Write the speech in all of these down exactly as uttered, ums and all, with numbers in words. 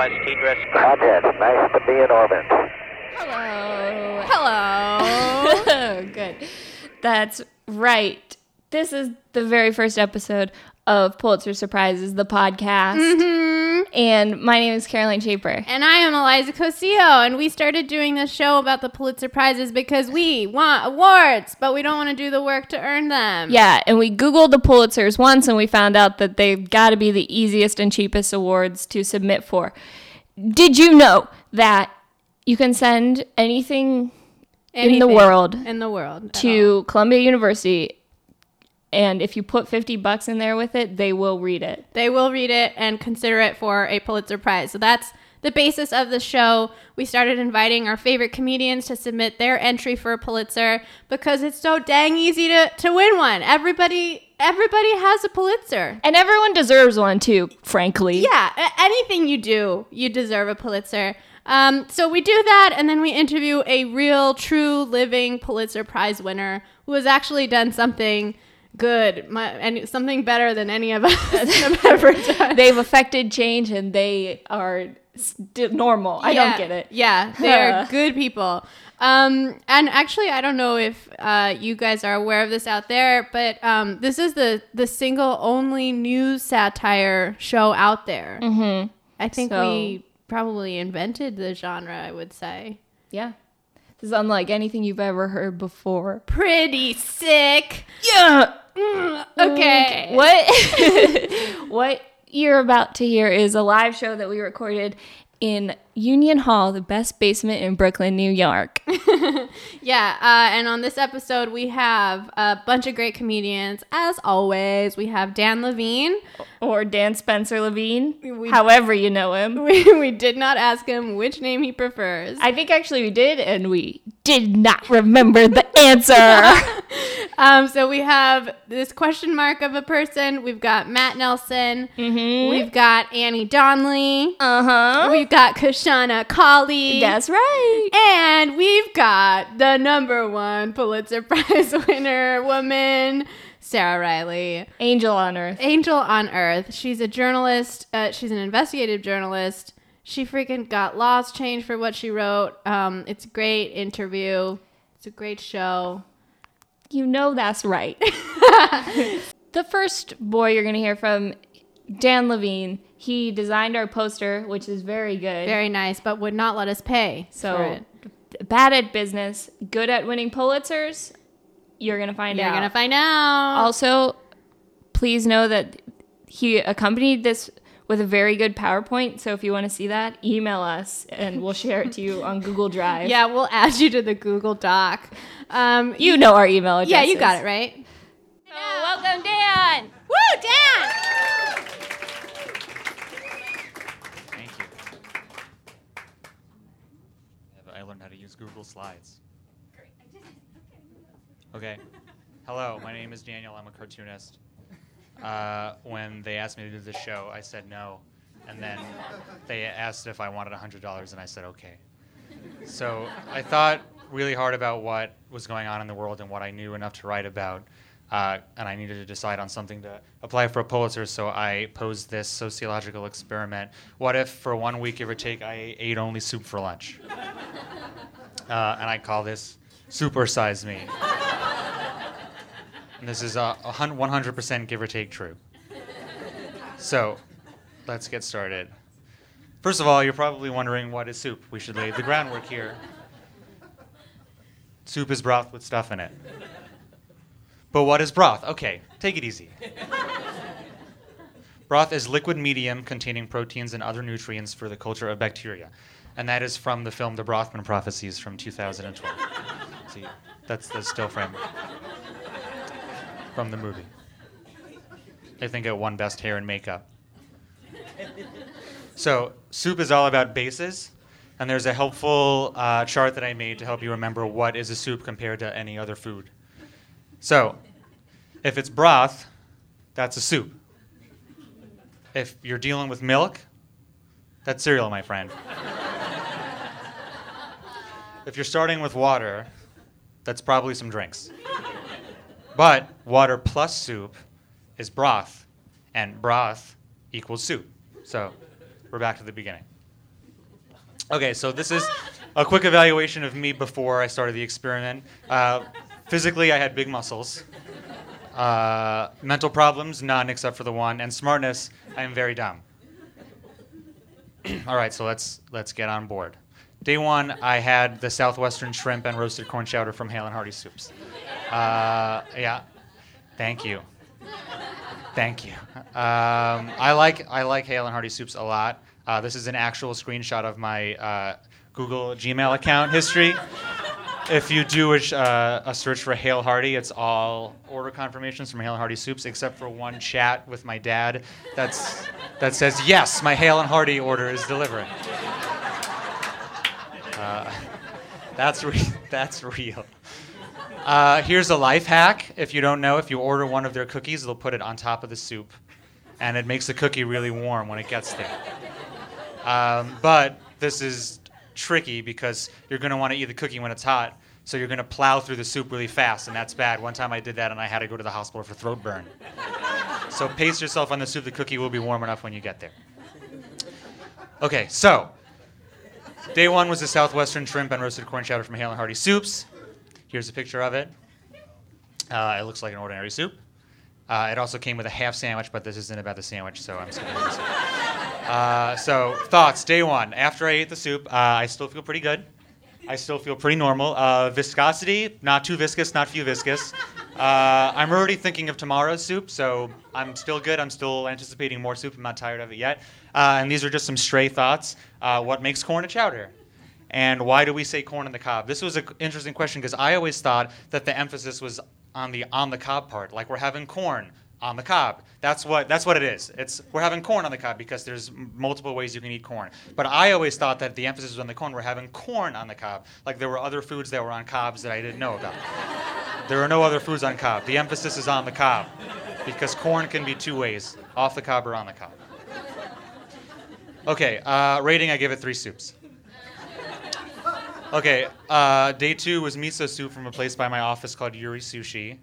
L S T dress. Content. Nice to be in orbit. Hello. Hello. Oh, good. That's right. This is the very first episode of Pulitzer Surprises, the podcast. Mm-hmm. And my name is Caroline Schaper. And I am Eliza Cossio. And we started doing this show about the Pulitzer Prizes because we want awards, but we don't want to do the work to earn them. Yeah, and we Googled the Pulitzers once, and we found out that they've got to be the easiest and cheapest awards to submit for. Did you know that you can send anything, anything in the world, in the world to Columbia University? And if you put fifty bucks in there with it, they will read it. They will read it and consider it for a Pulitzer Prize. So that's the basis of the show. We started inviting our favorite comedians to submit their entry for a Pulitzer because it's so dang easy to, to win one. Everybody everybody has a Pulitzer. And everyone deserves one too, frankly. Yeah, anything you do, you deserve a Pulitzer. Um, so we do that, and then we interview a real, true, living Pulitzer Prize winner who has actually done something good, my, and something better than any of us have ever done. They've affected change, and they are st- normal. Yeah, I don't get it. Yeah, they're good people. Um, and actually, I don't know if uh, you guys are aware of this out there, but um, this is the the single only news satire show out there. Mm-hmm. I think so, we probably invented the genre, I would say. Yeah. This is unlike anything you've ever heard before. Pretty sick. Yeah. Mm, okay. What What you're about to hear is a live show that we recorded in Union Hall, the best basement in Brooklyn, New York. Yeah. Uh, and on this episode, we have a bunch of great comedians. As always, we have Dan Levine. Or Dan Spenser Levine, we, however you know him. We, we did not ask him which name he prefers. I think actually we did, and we did not remember the answer. um, so we have this question mark of a person. We've got Matt Nelson. Mm-hmm. We've got Annie Donley. Uh-huh. We've got Kashana Cauley. That's right. And we've got the number one Pulitzer Prize winner woman, Sarah Ryley. Angel on Earth. Angel on Earth. She's a journalist. Uh, she's an investigative journalist. She freaking got laws changed for what she wrote. Um, it's a great interview. It's a great show. You know that's right. The first boy you're going to hear from, Dan Levine. He designed our poster, which is very good. Very nice, but would not let us pay so for it. Bad at business, good at winning Pulitzers. You're going to find You're out. You're going to find out. Also, please know that he accompanied this with a very good PowerPoint. So if you want to see that, email us and we'll share it to you on Google Drive. Yeah, we'll add you to the Google Doc. Um, you know our email address. Yeah, you got it right. So, welcome, Dan. Woo, Dan. Google Slides. Okay. Hello, my name is Daniel. I'm a cartoonist. Uh, when they asked me to do this show, I said no. And then they asked if I wanted one hundred dollars, and I said okay. So I thought really hard about what was going on in the world and what I knew enough to write about. Uh, and I needed to decide on something to apply for a Pulitzer, so I posed this sociological experiment. What if for one week, give or take, I ate only soup for lunch? Uh, and I call this Super Size Me. And this is uh, one hundred percent give or take true. So let's get started. First of all, you're probably wondering, what is soup? We should lay the groundwork here. Soup is broth with stuff in it. But what is broth? Okay, take it easy. Broth is liquid medium containing proteins and other nutrients for the culture of bacteria. And that is from the film The Brothman Prophecies from two thousand twelve. See, that's the still frame from the movie. I think it won Best Hair and Makeup. So soup is all about bases, and there's a helpful uh, chart that I made to help you remember what is a soup compared to any other food. So if it's broth, that's a soup. If you're dealing with milk, that's cereal, my friend. If you're starting with water, that's probably some drinks. But water plus soup is broth, and broth equals soup. So we're back to the beginning. Okay, so this is a quick evaluation of me before I started the experiment. Uh, physically, I had big muscles. Uh, mental problems, none except for the one. And smartness, I am very dumb. All right, so let's let's get on board. Day one, I had the Southwestern shrimp and roasted corn chowder from Hale and Hearty Soups. Uh, yeah, thank you, thank you. Um, I like I like Hale and Hearty Soups a lot. Uh, this is an actual screenshot of my uh, Google Gmail account history. If you do a, uh, a search for Hale Hearty, it's all order confirmations from Hale and Hearty Soups, except for one chat with my dad that's that says, yes, my Hale and Hearty order is delivering. Uh, that's, re- that's real. Uh, here's a life hack. If you don't know, if you order one of their cookies, they'll put it on top of the soup, and it makes the cookie really warm when it gets there. Um, but this is tricky because you're going to want to eat the cookie when it's hot, so you're going to plow through the soup really fast, and that's bad. One time I did that, and I had to go to the hospital for throat burn. So pace yourself on the soup. The cookie will be warm enough when you get there. Okay, so day one was the Southwestern shrimp and roasted corn chowder from Hale and Hearty Soups. Here's a picture of it. Uh, it looks like an ordinary soup. Uh, it also came with a half sandwich, but this isn't about the sandwich, so I'm just going to use it. Uh, so, thoughts, day one. After I ate the soup, uh, I still feel pretty good. I still feel pretty normal. Uh, viscosity, not too viscous, not few viscous. Uh, I'm already thinking of tomorrow's soup, so I'm still good. I'm still anticipating more soup. I'm not tired of it yet. Uh, and these are just some stray thoughts. Uh, what makes corn a chowder? And why do we say corn on the cob? This was an interesting question because I always thought that the emphasis was on the on the cob part, like we're having corn on the cob. That's what that's what it is. It's we're having corn on the cob because there's m- multiple ways you can eat corn. But I always thought that the emphasis was on the corn. We're having corn on the cob. Like there were other foods that were on cobs that I didn't know about. There are no other foods on cob. The emphasis is on the cob because corn can be two ways, off the cob or on the cob. Okay, uh, rating, I give it three soups. Okay, uh, day two was miso soup from a place by my office called Yuri Sushi.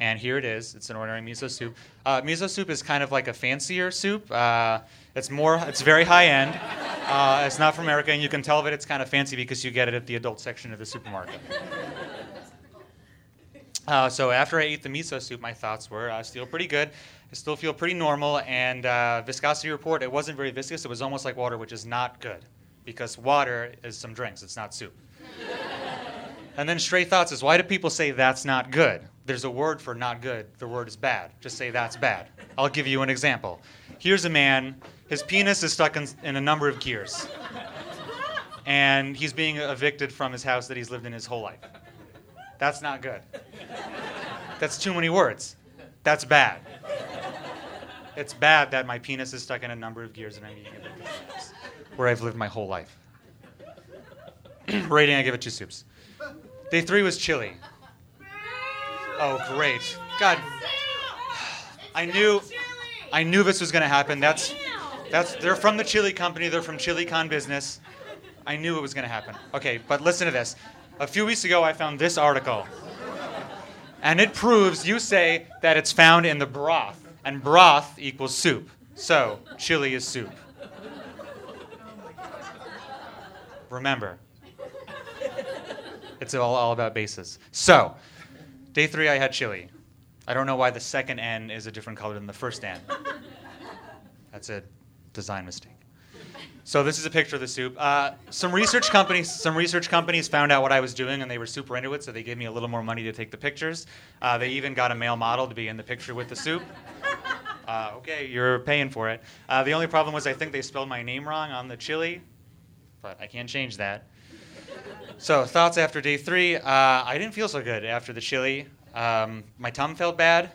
And here it is. It's an ordinary miso soup. Uh, miso soup is kind of like a fancier soup. Uh, it's more. It's very high end. Uh, it's not from America, and you can tell that it's kind of fancy because you get it at the adult section of the supermarket. Uh, so after I ate the miso soup, my thoughts were uh, still pretty good. I still feel pretty normal. And uh, viscosity report, it wasn't very viscous. It was almost like water, which is not good because water is some drinks. It's not soup. And then stray thoughts is, why do people say that's not good? There's a word for not good. The word is bad. Just say that's bad. I'll give you an example. Here's a man. His penis is stuck in, in a number of gears. And he's being evicted from his house that he's lived in his whole life. That's not good. That's too many words. That's bad. It's bad that my penis is stuck in a number of gears and I'm being evicted from my house, where I've lived my whole life. Rating, I give it two soups. Day three was chili. Oh, great. God. I knew I knew this was going to happen. That's that's they're from the chili company. They're from Chili Con Business. I knew it was going to happen. Okay, but listen to this. A few weeks ago, I found this article. And it proves, you say, that it's found in the broth. And broth equals soup. So, chili is soup. Remember, it's all, all about bases. So, day three, I had chili. I don't know why the second N is a different color than the first N. That's a design mistake. So this is a picture of the soup. Uh, some research companies, some research companies found out what I was doing, and they were super into it, so they gave me a little more money to take the pictures. Uh, they even got a male model to be in the picture with the soup. Uh, okay, you're paying for it. Uh, the only problem was I think they spelled my name wrong on the chili, but I can't change that. So, thoughts after day three. Uh, I didn't feel so good after the chili. Um, my tongue felt bad,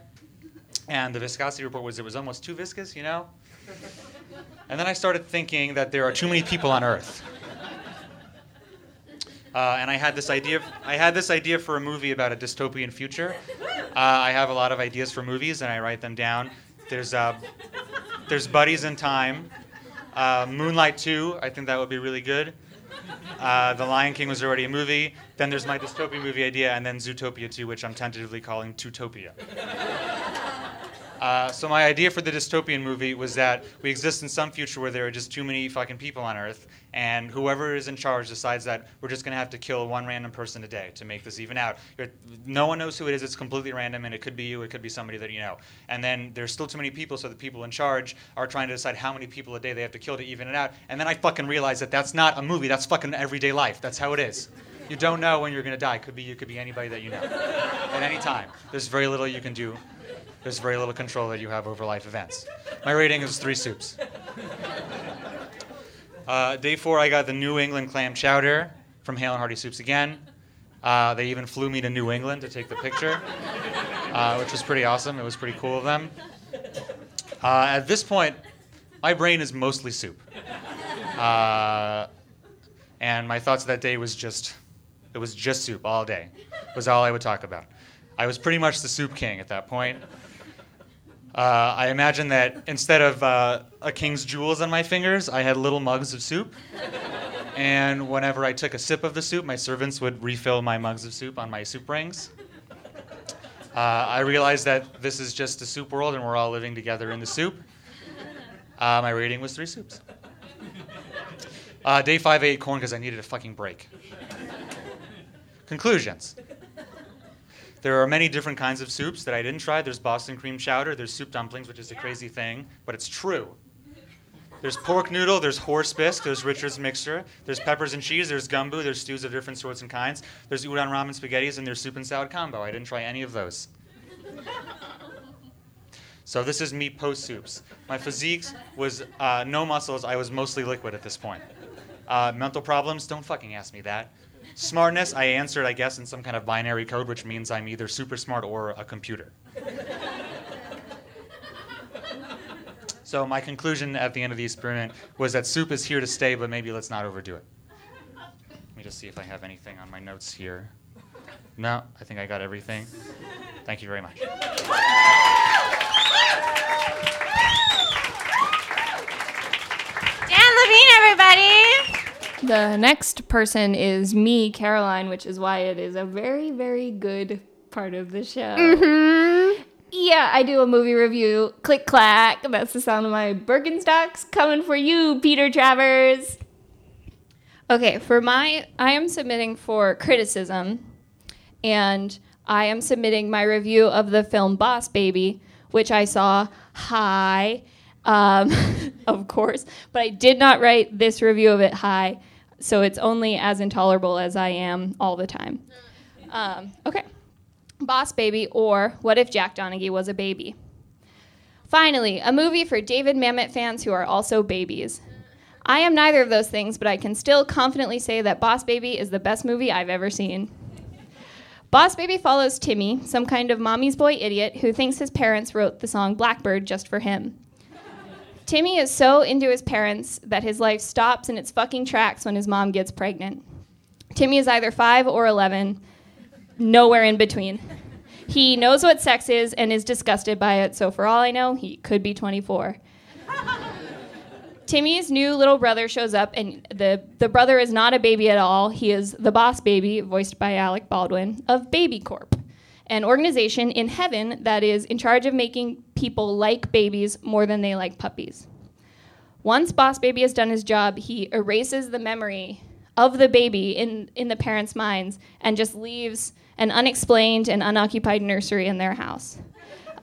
and the viscosity report was it was almost too viscous, you know? And then I started thinking that there are too many people on Earth. Uh, and I had this idea I had this idea for a movie about a dystopian future. Uh, I have a lot of ideas for movies, and I write them down. There's, uh, there's Buddies in Time. Uh, Moonlight two, I think that would be really good. Uh, the Lion King was already a movie. Then there's my dystopian movie idea, and then Zootopia two, which I'm tentatively calling Tutopia. Uh, so my idea for the dystopian movie was that we exist in some future where there are just too many fucking people on Earth, and whoever is in charge decides that we're just going to have to kill one random person a day to make this even out. You're, no one knows who it is. It's completely random, and it could be you. It could be somebody that you know. And then there's still too many people, so the people in charge are trying to decide how many people a day they have to kill to even it out. And then I fucking realized that that's not a movie. That's fucking everyday life. That's how it is. You don't know when you're going to die. It could be you. Could be anybody that you know at any time. There's very little you can do. There's very little control that you have over life events. My rating is three soups. Uh, day four, I got the New England clam chowder from Hale and Hearty Soups again. Uh, they even flew me to New England to take the picture, uh, which was pretty awesome. It was pretty cool of them. Uh, at this point, my brain is mostly soup. Uh, and my thoughts that day was just, it was just soup all day. It was all I would talk about. I was pretty much the soup king at that point. Uh, I imagine that instead of uh, a king's jewels on my fingers, I had little mugs of soup. And whenever I took a sip of the soup, my servants would refill my mugs of soup on my soup rings. Uh, I realized that this is just a soup world and we're all living together in the soup. Uh, my rating was three soups. Uh, day five, I ate corn because I needed a fucking break. Conclusions. There are many different kinds of soups that I didn't try. There's Boston cream chowder. There's soup dumplings, which is a crazy thing, but it's true. There's pork noodle. There's horse bisque. There's Richard's mixture. There's peppers and cheese. There's gumbo. There's stews of different sorts and kinds. There's udon ramen spaghettis, and there's soup and salad combo. I didn't try any of those. So this is me post-soups. My physique was uh, no muscles. I was mostly liquid at this point. Uh, mental problems? Don't fucking ask me that. Smartness, I answered, I guess, in some kind of binary code, which means I'm either super smart or a computer. So my conclusion at the end of the experiment was that soup is here to stay, but maybe let's not overdo it. Let me just see if I have anything on my notes here. No, I think I got everything. Thank you very much. Dan Levine, everybody! The next person is me, Caroline, which is why it is a very, very good part of the show. Mm-hmm. Yeah, I do a movie review. Click, clack. That's the sound of my Birkenstocks coming for you, Peter Travers. Okay, for my, I am submitting for criticism, and I am submitting my review of the film Boss Baby, which I saw high. Um, of course, but I did not write this review of it high, so it's only as intolerable as I am all the time. Um, okay. Boss Baby, or What If Jack Donaghy Was a Baby? Finally, a movie for David Mamet fans who are also babies. I am neither of those things, but I can still confidently say that Boss Baby is the best movie I've ever seen. Boss Baby follows Timmy, some kind of mommy's boy idiot who thinks his parents wrote the song Blackbird just for him. Timmy is so into his parents that his life stops in its fucking tracks when his mom gets pregnant. Timmy is either five or eleven, nowhere in between. He knows what sex is and is disgusted by it, so for all I know, he could be twenty-four. Timmy's new little brother shows up, and the, the brother is not a baby at all. He is the boss baby, voiced by Alec Baldwin, of Baby Corp, an organization in heaven that is in charge of making people like babies more than they like puppies. Once Boss Baby has done his job, he erases the memory of the baby in, in the parents' minds and just leaves an unexplained and unoccupied nursery in their house.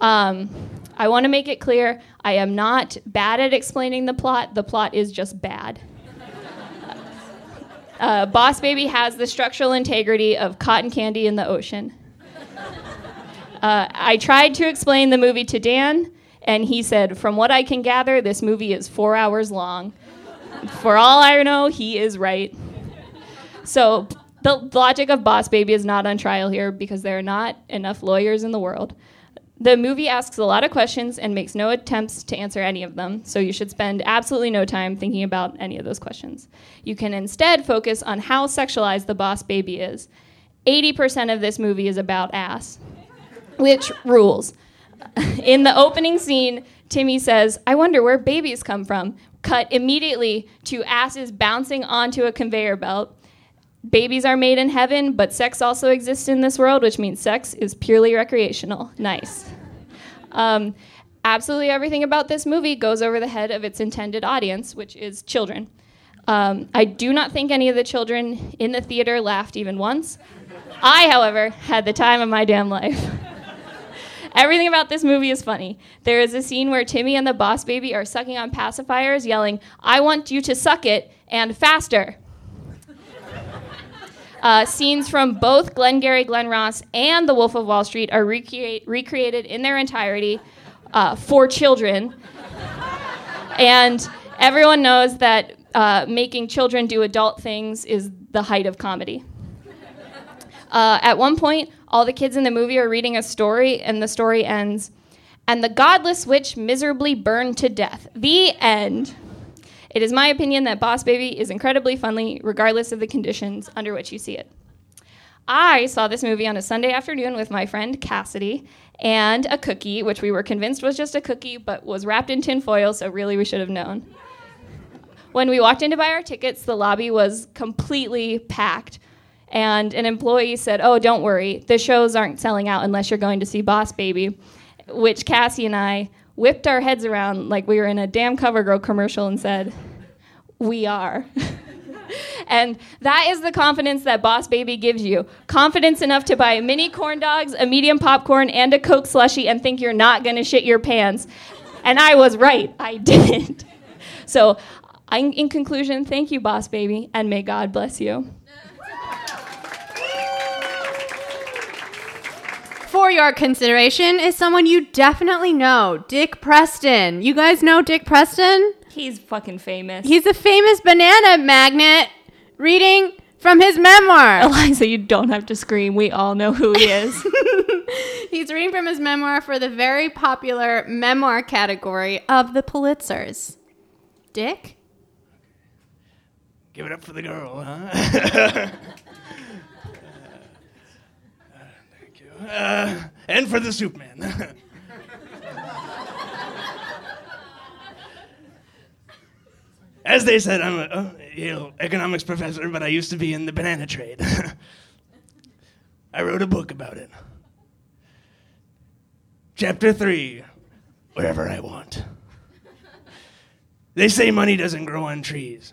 Um, I want to make it clear, I am not bad at explaining the plot. The plot is just bad. uh, Boss Baby has the structural integrity of cotton candy in the ocean. Uh, I tried to explain the movie to Dan, and he said, from what I can gather, this movie is four hours long. For all I know, he is right. So the logic of Boss Baby is not on trial here because there are not enough lawyers in the world. The movie asks a lot of questions and makes no attempts to answer any of them, so you should spend absolutely no time thinking about any of those questions. You can instead focus on how sexualized the Boss Baby is. eighty percent of this movie is about ass. Which rules. In the opening scene, Timmy says, I wonder where babies come from. Cut immediately to asses bouncing onto a conveyor belt. Babies are made in heaven, but sex also exists in this world, which means sex is purely recreational. Nice. Um, absolutely everything about this movie goes over the head of its intended audience, which is children. Um, I do not think any of the children in the theater laughed even once. I, however, had the time of my damn life. Everything about this movie is funny. There is a scene where Timmy and the Boss Baby are sucking on pacifiers, yelling, "I want you to suck it, and faster." Uh, scenes from both Glengarry Glen Ross and The Wolf of Wall Street are recreate, recreated in their entirety uh, for children. And everyone knows that uh, making children do adult things is the height of comedy. Uh, at one point, all the kids in the movie are reading a story, and the story ends, "And the godless witch miserably burned to death." The end. It is my opinion that Boss Baby is incredibly funny, regardless of the conditions under which you see it. I saw this movie on a Sunday afternoon with my friend Cassidy and a cookie, which we were convinced was just a cookie, but was wrapped in tin foil, so really we should have known. When we walked in to buy our tickets, the lobby was completely packed. And an employee said, "Oh, don't worry, the shows aren't selling out unless you're going to see Boss Baby," which Cassie and I whipped our heads around like we were in a damn CoverGirl commercial and said, "We are." And that is the confidence that Boss Baby gives you. Confidence enough to buy mini corn dogs, a medium popcorn, and a Coke slushie and think you're not going to shit your pants. And I was right. I didn't. So I, in conclusion, thank you, Boss Baby, and may God bless you. For your consideration is someone you definitely know, Dick Preston. You guys know Dick Preston? He's fucking famous. He's a famous banana magnet reading from his memoir. Eliza, you don't have to scream. We all know who he is. He's reading from his memoir for the very popular memoir category of the Pulitzers. Dick? Give it up for the girl, huh? Uh, and for the soup man. As they said, I'm a uh, Yale economics professor, but I used to be in the banana trade. I wrote a book about it. Chapter three, Wherever I Want. They say money doesn't grow on trees,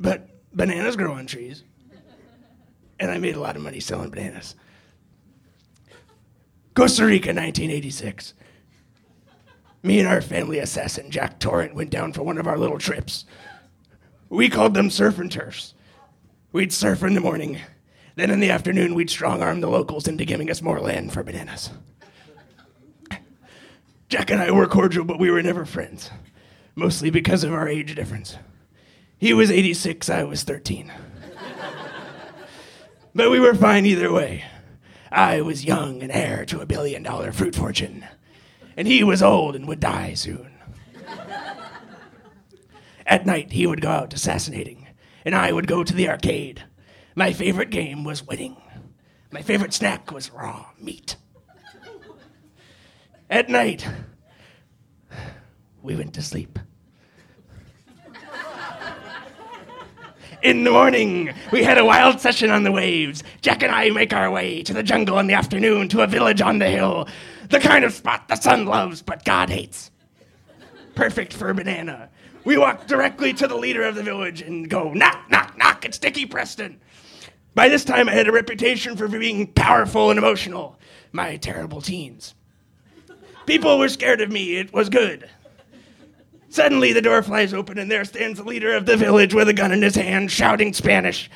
but bananas grow on trees. And I made a lot of money selling bananas. Costa Rica, nineteen eighty-six. Me and our family assassin, Jack Torrent, went down for one of our little trips. We called them surf and turfs. We'd surf in the morning. Then in the afternoon, we'd strong-arm the locals into giving us more land for bananas. Jack and I were cordial, but we were never friends, mostly because of our age difference. He was eighty-six, I was thirteen. But we were fine either way. I was young and heir to a billion-dollar fruit fortune, and he was old and would die soon. At night, he would go out assassinating, and I would go to the arcade. My favorite game was winning. My favorite snack was raw meat. At night, we went to sleep. In the morning, we had a wild session on the waves. Jack and I make our way to the jungle in the afternoon to a village on the hill, the kind of spot the sun loves but God hates. Perfect for a banana. We walk directly to the leader of the village and go, knock, knock, knock, it's Dickie Preston. By this time, I had a reputation for being powerful and emotional. My terrible teens. People were scared of me. It was good. Suddenly, the door flies open, and there stands the leader of the village with a gun in his hand, shouting Spanish.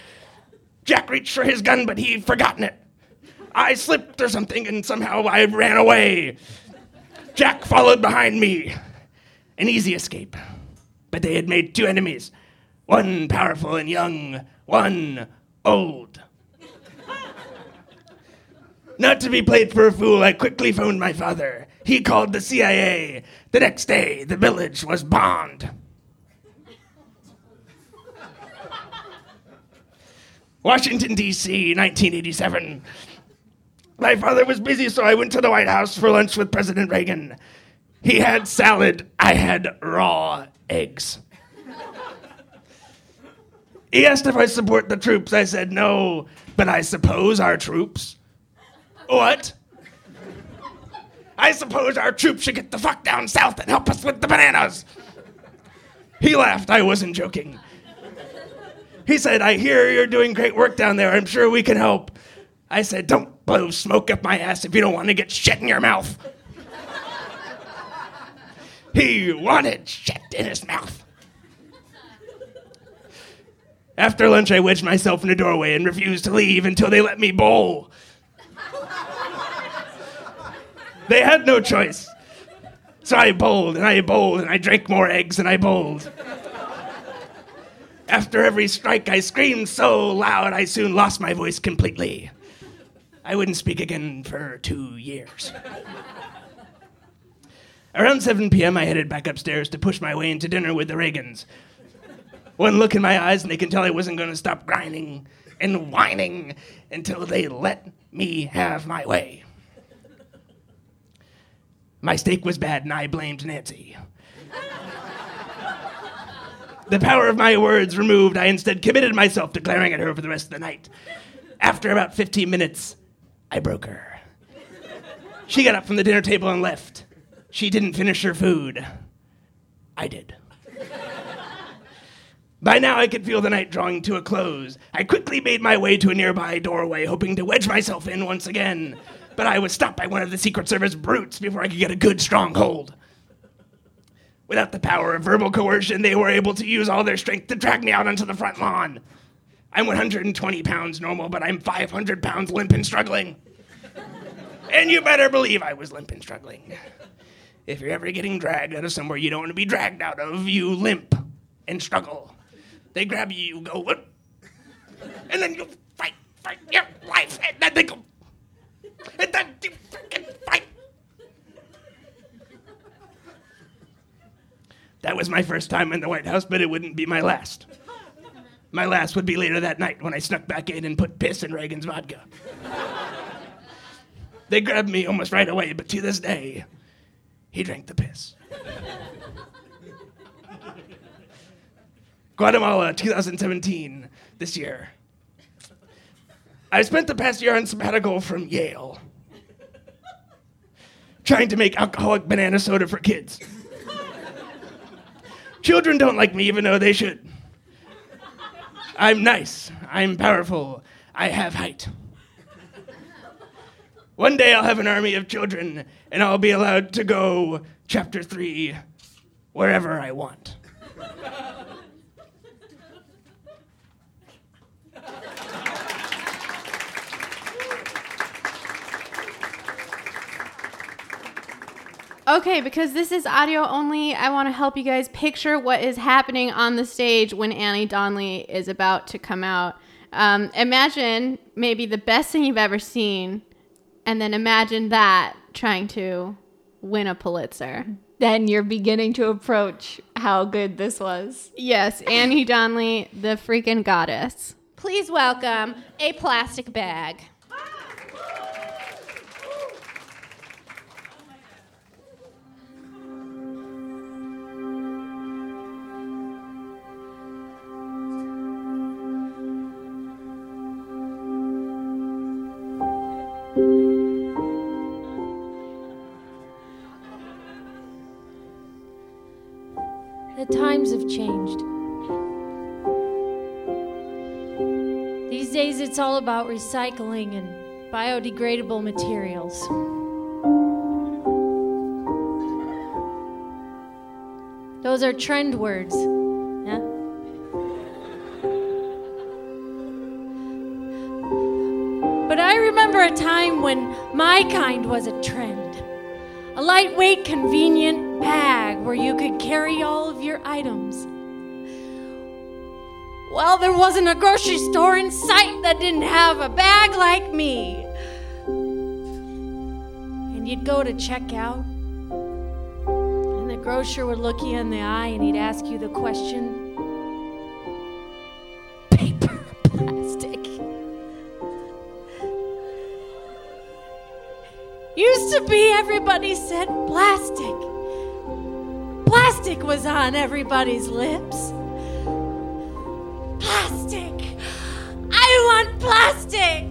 Jack reached for his gun, but he'd forgotten it. I slipped or something, and somehow I ran away. Jack followed behind me. An easy escape. But they had made two enemies. One powerful and young, one old. Not to be played for a fool, I quickly phoned my father. He called the C I A. The next day, the village was bombed. Washington, D C, nineteen eighty-seven. My father was busy, so I went to the White House for lunch with President Reagan. He had salad. I had raw eggs. He asked if I support the troops. I said no, but I suppose our troops. What? I suppose our troops should get the fuck down south and help us with the bananas. He laughed. I wasn't joking. He said, I hear you're doing great work down there. I'm sure we can help. I said, don't blow smoke up my ass if you don't want to get shit in your mouth. He wanted shit in his mouth. After lunch, I wedged myself in a doorway and refused to leave until they let me bowl. They had no choice. So I bowled, and I bowled, and I drank more eggs, and I bowled. After every strike, I screamed so loud, I soon lost my voice completely. I wouldn't speak again for two years. Around seven p.m., I headed back upstairs to push my way into dinner with the Reagans. One look in my eyes, and they can tell I wasn't going to stop grinding and whining until they let me have my way. My steak was bad, and I blamed Nancy. The power of my words removed, I instead committed myself to glaring at her for the rest of the night. After about fifteen minutes, I broke her. She got up from the dinner table and left. She didn't finish her food. I did. By now, I could feel the night drawing to a close. I quickly made my way to a nearby doorway, hoping to wedge myself in once again. But I was stopped by one of the Secret Service brutes before I could get a good strong hold. Without the power of verbal coercion, they were able to use all their strength to drag me out onto the front lawn. I'm one hundred twenty pounds normal, but I'm five hundred pounds limp and struggling. And you better believe I was limp and struggling. If you're ever getting dragged out of somewhere you don't want to be dragged out of, you limp and struggle. They grab you, you go, what? And then you fight, fight your life, and then they go, and then you fucking fight. That was my first time in the White House, but it wouldn't be my last. My last would be later that night when I snuck back in and put piss in Reagan's vodka. They grabbed me almost right away, but to this day, he drank the piss. Guatemala, two thousand seventeen, this year. I spent the past year on sabbatical from Yale, trying to make alcoholic banana soda for kids. Children don't like me, even though they should. I'm nice. I'm powerful. I have height. One day I'll have an army of children, and I'll be allowed to go, chapter three, wherever I want. Okay, because this is audio only, I want to help you guys picture what is happening on the stage when Annie Donley is about to come out. Um, imagine maybe the best thing you've ever seen, and then imagine that trying to win a Pulitzer. Then you're beginning to approach how good this was. Yes, Annie Donley, the freaking goddess. Please welcome a plastic bag. The times have changed. These days it's all about recycling and biodegradable materials. Those are trend words. Yeah? But I remember a time when my kind was a trend. A lightweight, convenient bag where you could carry all of your items. Well, there wasn't a grocery store in sight that didn't have a bag like me. And you'd go to checkout, and the grocer would look you in the eye and he'd ask you the question, paper or plastic? Used to be everybody said plastic. Plastic was on everybody's lips. Plastic! I want plastic!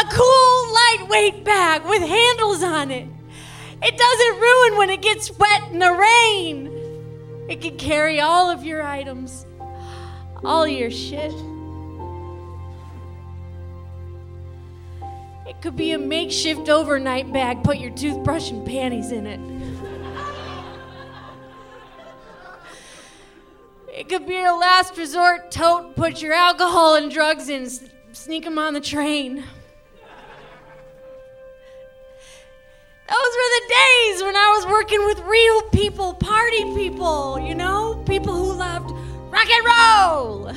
A cool, lightweight bag with handles on it. It doesn't ruin when it gets wet in the rain. It can carry all of your items, all your shit. It could be a makeshift overnight bag. Put your toothbrush and panties in it. It could be your last resort tote. Put your alcohol and drugs in. S- sneak them on the train. Those were the days when I was working with real people, party people, you know? People who loved rock and roll,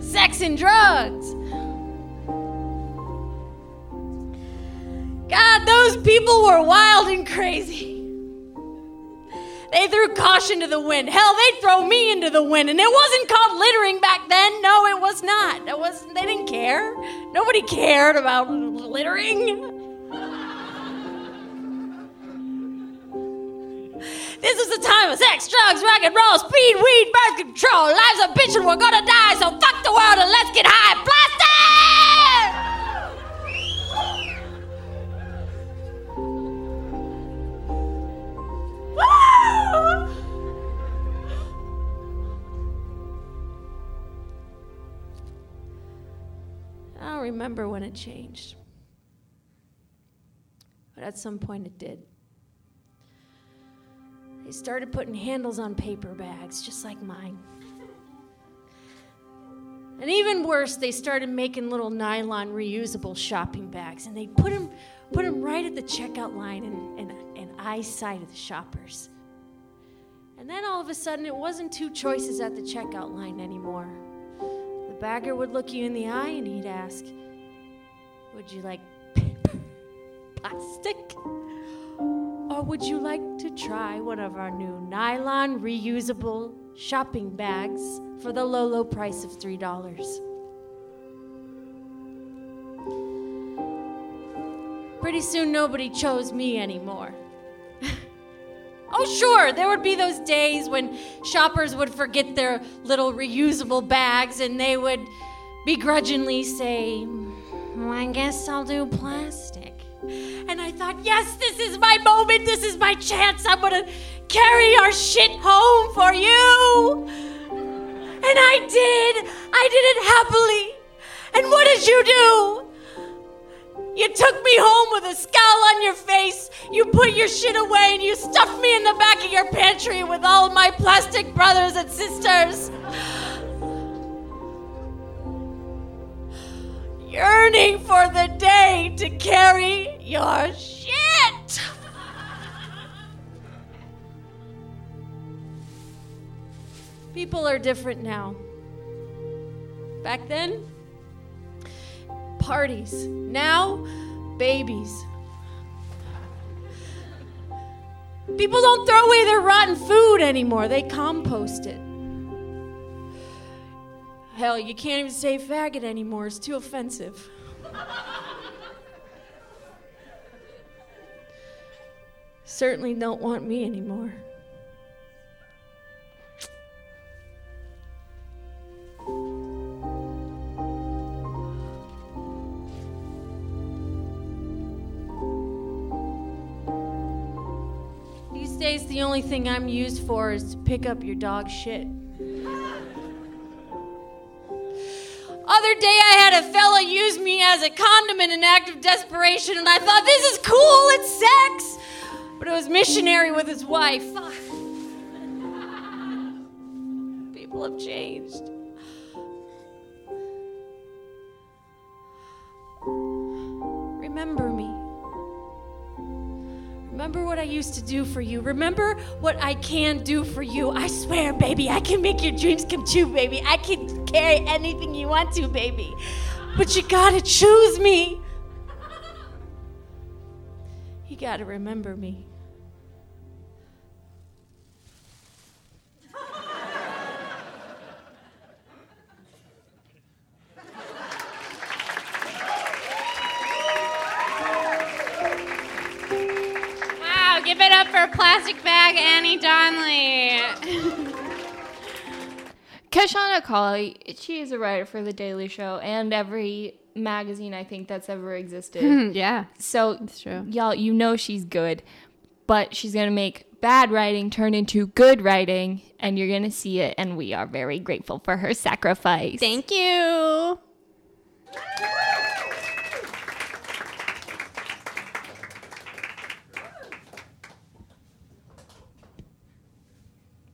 sex and drugs. God, those people were wild and crazy. They threw caution to the wind. Hell, they'd throw me into the wind, and it wasn't called littering back then. No, it was not. It was, they didn't care. Nobody cared about littering. This is the time of sex, drugs, rock and roll, speed, weed, birth control. Life's a bitch and we're gonna die, so fuck the world and let's get high. Blasted! I don't remember when it changed, but at some point it did. They started putting handles on paper bags, just like mine. And even worse, they started making little nylon reusable shopping bags, and they put them, put them right at the checkout line and, and, and eyesight of the shoppers. And then all of a sudden, it wasn't two choices at the checkout line anymore. The bagger would look you in the eye, and he'd ask, would you like paper, plastic? Or would you like to try one of our new nylon reusable shopping bags for the low, low price of three dollars? Pretty soon nobody chose me anymore. Oh, sure, there would be those days when shoppers would forget their little reusable bags and they would begrudgingly say, well, I guess I'll do plastic. And I thought, yes, this is my moment, this is my chance, I'm gonna carry our shit home for you. And I did, I did it happily. And what did you do? You took me home with a scowl on your face, you put your shit away, and you stuffed me in the back of your pantry with all my plastic brothers and sisters. Yearning for the day to carry your shit. People are different now. Back then, parties. Now, babies. People don't throw away their rotten food anymore. They compost it. Hell, you can't even say faggot anymore. It's too offensive. Certainly don't want me anymore. These days, the only thing I'm used for is to pick up your dog's shit. Other day I had a fella use me as a condom in an act of desperation, and I thought, this is cool, it's sex. But it was missionary with his wife. People have changed. Remember me. Remember what I used to do for you. Remember what I can do for you. I swear, baby, I can make your dreams come true, baby. I can carry anything you want to, baby. But you gotta choose me. You gotta remember me. Give it up for Plastic Bag Annie Donley. Kashana Cauley, she is a writer for The Daily Show and every magazine I think that's ever existed. Yeah. So that's true. Y'all, you know she's good, but she's going to make bad writing turn into good writing, and you're going to see it, and we are very grateful for her sacrifice. Thank you.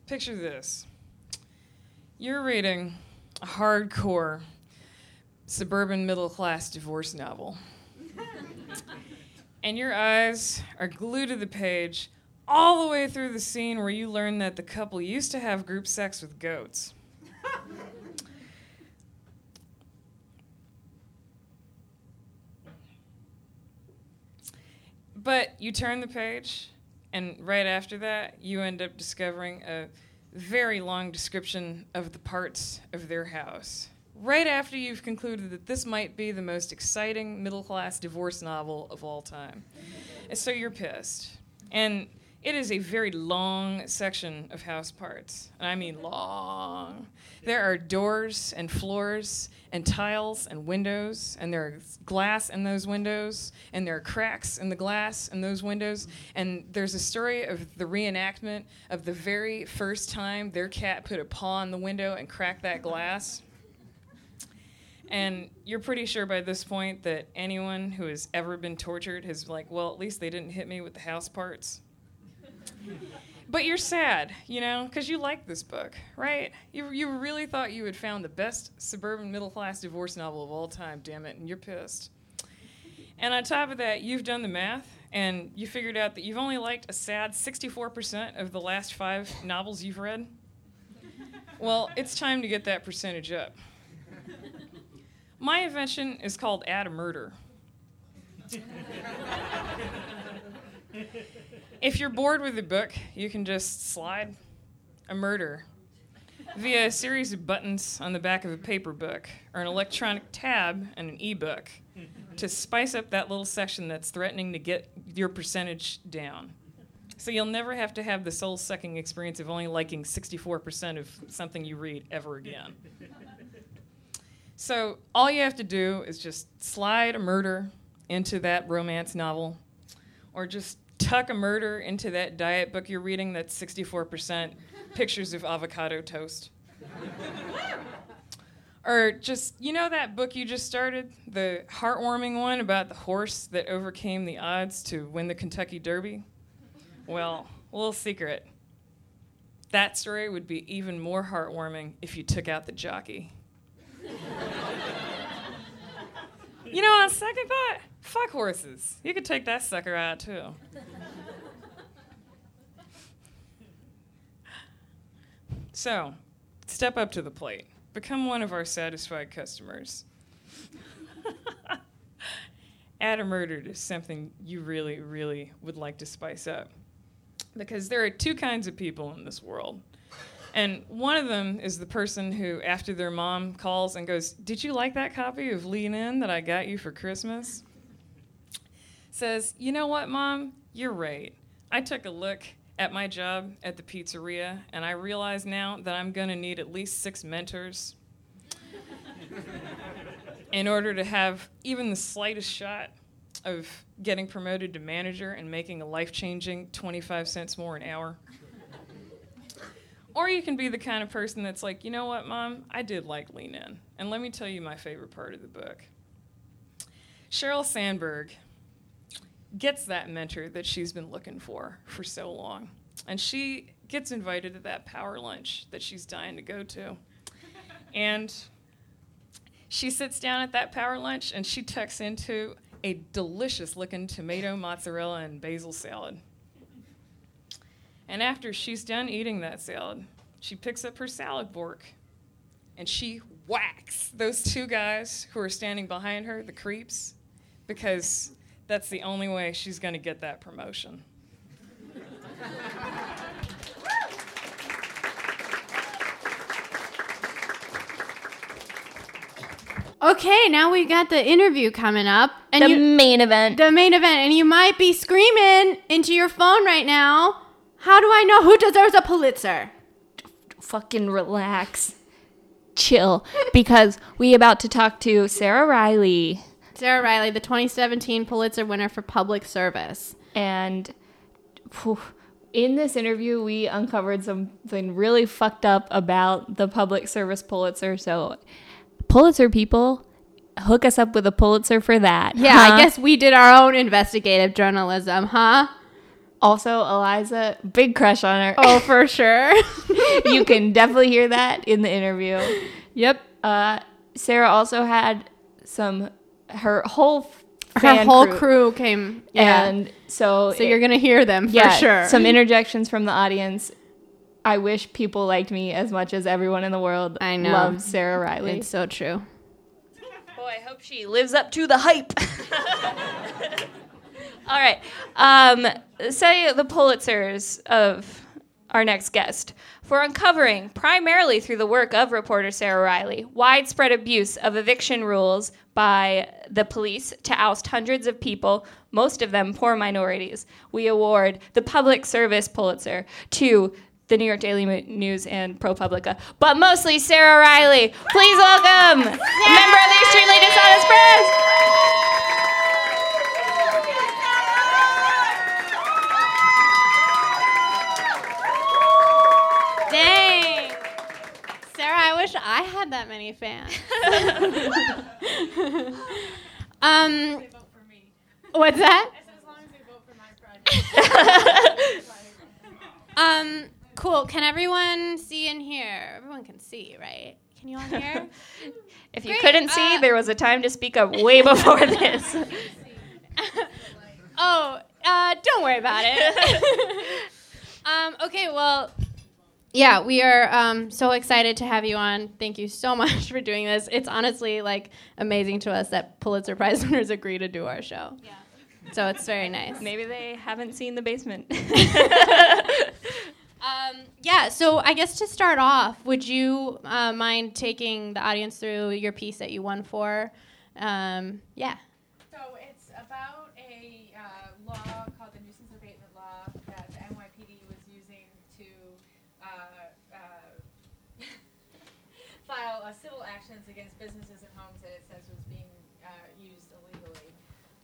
Picture this. You're reading a hardcore suburban middle-class divorce novel. And your eyes are glued to the page all the way through the scene where you learn that the couple used to have group sex with goats. But you turn the page, and right after that, you end up discovering a very long description of the parts of their house. Right after you've concluded that this might be the most exciting middle-class divorce novel of all time. And so you're pissed. And it is a very long section of house parts. And I mean long. There are doors and floors and tiles and windows, and there is glass in those windows, and there are cracks in the glass in those windows, and there's a story of the reenactment of the very first time their cat put a paw in the window and cracked that glass. And you're pretty sure by this point that anyone who has ever been tortured has like, well, at least they didn't hit me with the house parts. But you're sad, you know, because you like this book, right? You you really thought you had found the best suburban middle-class divorce novel of all time, damn it, and you're pissed. And on top of that, you've done the math, and you figured out that you've only liked a sad sixty-four percent of the last five novels you've read. Well, it's time to get that percentage up. My invention is called Add a Murder. If you're bored with a book, you can just slide a murder via a series of buttons on the back of a paper book or an electronic tab and an e-book to spice up that little section that's threatening to get your percentage down. So you'll never have to have the soul-sucking experience of only liking sixty-four percent of something you read ever again. So all you have to do is just slide a murder into that romance novel, or just tuck a murder into that diet book you're reading that's sixty-four percent pictures of avocado toast. Or just, you know that book you just started? The heartwarming one about the horse that overcame the odds to win the Kentucky Derby? Well, a little secret. That story would be even more heartwarming if you took out the jockey. You know, on second thought, fuck horses. You could take that sucker out, too. So, step up to the plate. Become one of our satisfied customers. Add a murder to something you really, really would like to spice up. Because there are two kinds of people in this world. And one of them is the person who, after their mom calls and goes, "Did you like that copy of Lean In that I got you for Christmas?" Says, "You know what, Mom? You're right. I took a look at my job at the pizzeria, and I realize now that I'm going to need at least six mentors in order to have even the slightest shot of getting promoted to manager and making a life-changing twenty-five cents more an hour." Or you can be the kind of person that's like, "You know what, Mom? I did like Lean In. And let me tell you my favorite part of the book." Sheryl Sandberg gets that mentor that she's been looking for for so long. And she gets invited to that power lunch that she's dying to go to. And she sits down at that power lunch, and she tucks into a delicious-looking tomato mozzarella and basil salad. And after she's done eating that salad, she picks up her salad fork, and she whacks those two guys who are standing behind her, the creeps, because that's the only way she's going to get that promotion. Okay, now we got the interview coming up. And the you, main event. The main event. And you might be screaming into your phone right now, "How do I know who deserves a Pulitzer?" Fucking relax. chill, because we about to talk to Sarah Ryley. Sarah Ryley, the twenty seventeen Pulitzer winner for public service. And whew, in this interview, we uncovered something really fucked up about the public service Pulitzer. So Pulitzer people, hook us up with a Pulitzer for that. Yeah, huh? I guess we did our own investigative journalism, huh? Also, Eliza, big crush on her. Oh, for sure. You can definitely hear that in the interview. Yep. Uh, Sarah also had some, her whole fan Her whole crew, crew came. Yeah. And so. So it, you're going to hear them for yeah, sure. Some interjections from the audience. I wish people liked me as much as everyone in the world I know. loved Sarah Ryley. It's so true. Boy, I hope she lives up to the hype. All right. Um, say the Pulitzers of our next guest for uncovering, primarily through the work of reporter Sarah Ryley, widespread abuse of eviction rules by the police to oust hundreds of people, most of them poor minorities. We award the Public Service Pulitzer to the New York Daily News and ProPublica, but mostly Sarah Ryley. Please welcome a member of the extremely dishonest press. Dang. Sarah, I wish I had that many fans. um, they vote for me. What's that? I said as long as they vote for my project. um, cool. Can everyone see in here? Everyone can see, right? Can you all hear? If Great. you couldn't see, uh, there was a time to speak up way before this. oh, uh, don't worry about it. um, okay, well... Yeah, we are um, so excited to have you on. Thank you so much for doing this. It's honestly like amazing to us that Pulitzer Prize winners agree to do our show. Yeah. So it's very nice. Maybe they haven't seen the basement. um, yeah, so I guess to start off, would you uh, mind taking the audience through your piece that you won for? Um, yeah. So it's about a uh, law called the nuisance abatement law that the N Y P D was using to file uh, civil actions against businesses and homes that it says was being uh, used illegally.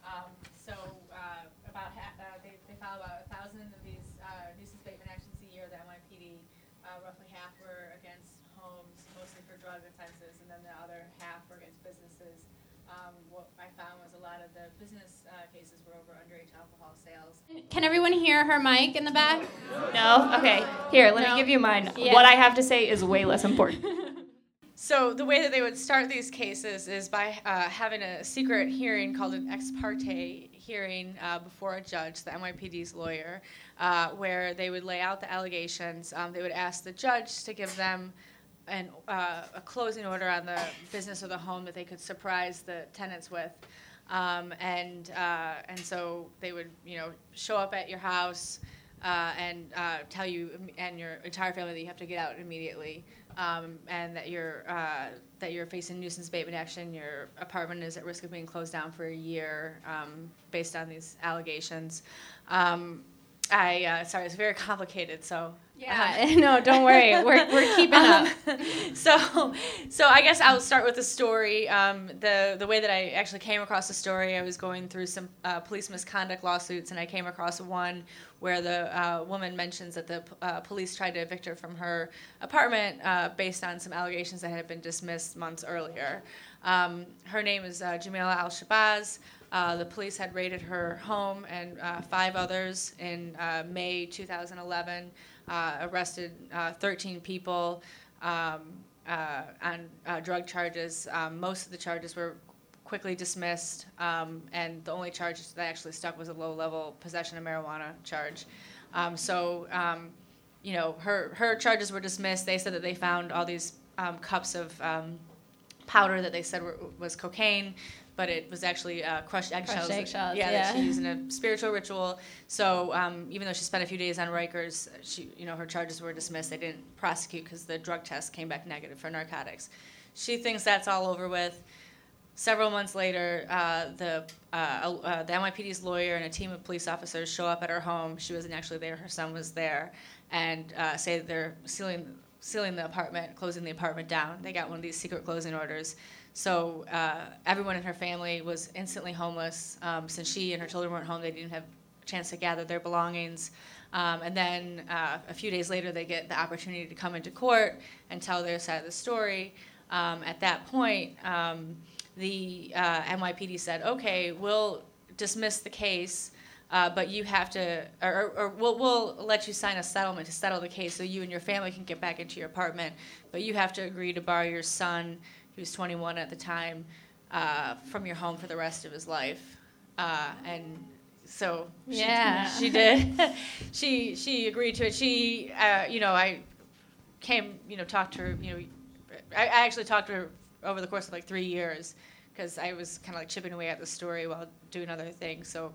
Um, so uh, about half, uh, they, they file about a thousand of these uh, nuisance abatement actions a year. The N Y P D, uh, roughly half were against homes, mostly for drug offenses, and then the other half were against businesses. Um, what I found was a lot of the business uh, cases were over underage alcohol sales. Can everyone hear her mic in the back? No? Okay. Here, let no. me give you mine. Yeah. What I have to say is way less important. So the way that they would start these cases is by uh, having a secret hearing called an ex parte hearing uh, before a judge, the N Y P D's lawyer, uh, where they would lay out the allegations. Um, they would ask the judge to give them and uh, a closing order on the business or the home that they could surprise the tenants with, um, and uh, and so they would, you know, show up at your house uh, and uh, tell you and your entire family that you have to get out immediately, um, and that you're uh, that you're facing nuisance abatement action. Your apartment is at risk of being closed down for a year um, based on these allegations. Um, I uh, sorry, it's very complicated, so. Yeah, uh, no, don't worry. We're we're keeping um, up. So, so I guess I'll start with the story. Um, the the way that I actually came across the story, I was going through some uh, police misconduct lawsuits, and I came across one where the uh, woman mentions that the uh, police tried to evict her from her apartment uh, based on some allegations that had been dismissed months earlier. Um, her name is uh, Jamila Al-Shabazz. Uh, the police had raided her home and uh, five others in uh, May twenty eleven. Uh, arrested uh, thirteen people um, uh, on uh, drug charges. Um, most of the charges were quickly dismissed, um, and the only charge that actually stuck was a low-level possession of marijuana charge. Um, so, um, you know, her her charges were dismissed. They said that they found all these um, cups of um, powder that they said were, was cocaine, but it was actually uh, crushed eggshells. Crushed eggshells, yeah, yeah. That she used in a spiritual ritual. So um, even though she spent a few days on Rikers, she, you know, her charges were dismissed. They didn't prosecute because the drug test came back negative for narcotics. She thinks that's all over with. Several months later, uh, the uh, uh, the N Y P D's lawyer and a team of police officers show up at her home. She wasn't actually there. Her son was there, and uh, say that they're sealing sealing the apartment, closing the apartment down. They got one of these secret closing orders. So uh, everyone in her family was instantly homeless. Um, since she and her children weren't home, they didn't have a chance to gather their belongings. Um, and then uh, a few days later, they get the opportunity to come into court and tell their side of the story. Um, at that point, um, the uh, N Y P D said, okay, we'll dismiss the case, uh, but you have to, or, or we'll, we'll let you sign a settlement to settle the case so you and your family can get back into your apartment, but you have to agree to borrow your son, who's twenty-one at the time, uh, from your home for the rest of his life. Uh, and so she, yeah. she did. she she agreed to it. She, uh, you know, I came, you know, talked to her, you know, I, I actually talked to her over the course of like three years because I was kind of like chipping away at the story while doing other things. So,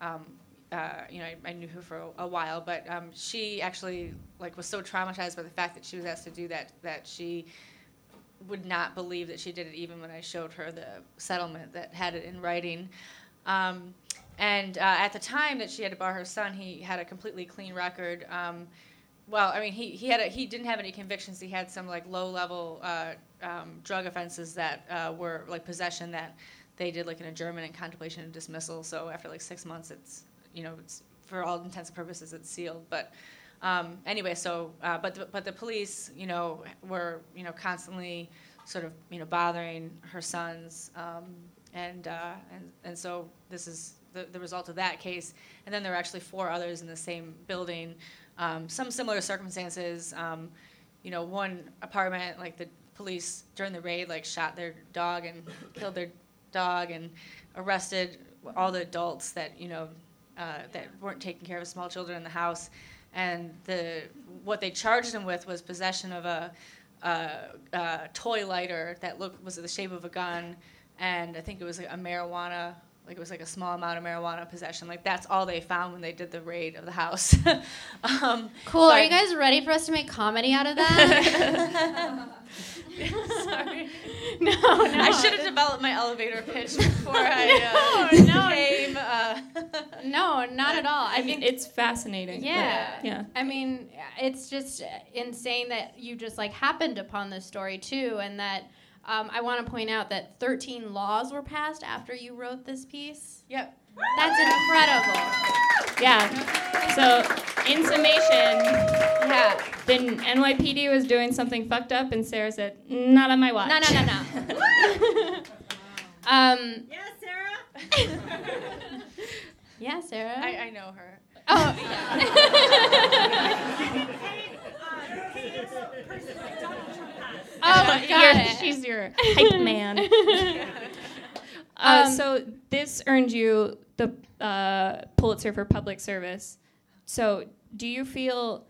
um, uh, you know, I, I knew her for a, a while, but um, she actually like was so traumatized by the fact that she was asked to do that that she would not believe that she did it even when I showed her the settlement that had it in writing. Um, and uh, at the time that she had to borrow her son, he had a completely clean record. Um, well, I mean, he he had a, he didn't have any convictions. He had some like low-level uh, um, drug offenses that uh, were like possession that they did like an adjournment and contemplation and dismissal. So after like six months, it's you know, it's, for all intents and purposes, it's sealed. But Um, anyway, so uh, but the, but the police, you know, were you know constantly sort of you know bothering her sons, um, and uh, and and so this is the, the result of that case. And then there were actually four others in the same building, um, some similar circumstances. Um, you know, one apartment, like the police during the raid, like shot their dog and killed their dog and arrested all the adults that you know uh, that weren't taking care of small children in the house. And the what they charged him with was possession of a, a, a toy lighter that looked was the shape of a gun, and I think it was like a marijuana, like it was like a small amount of marijuana possession. Like that's all they found when they did the raid of the house. um, cool. Are I, you guys ready for us to make comedy out of that? Sorry. No, no. I should have developed my elevator pitch before I uh, no, no. came. Uh, no, not at all. I mean, it's fascinating. Yeah. But, yeah. I mean, it's just insane that you just, like, happened upon this story, too, and that um, I want to point out that thirteen laws were passed after you wrote this piece. Yep. That's incredible. Yeah. So, in summation... Yeah. Then N Y P D was doing something fucked up, and Sarah said, "Not on my watch." No, no, no, no. um, yeah, Sarah. yeah, Sarah. I, I know her. Oh. oh, got it. She's your hype man. uh, um, so this earned you the uh, Pulitzer for Public Service. So do you feel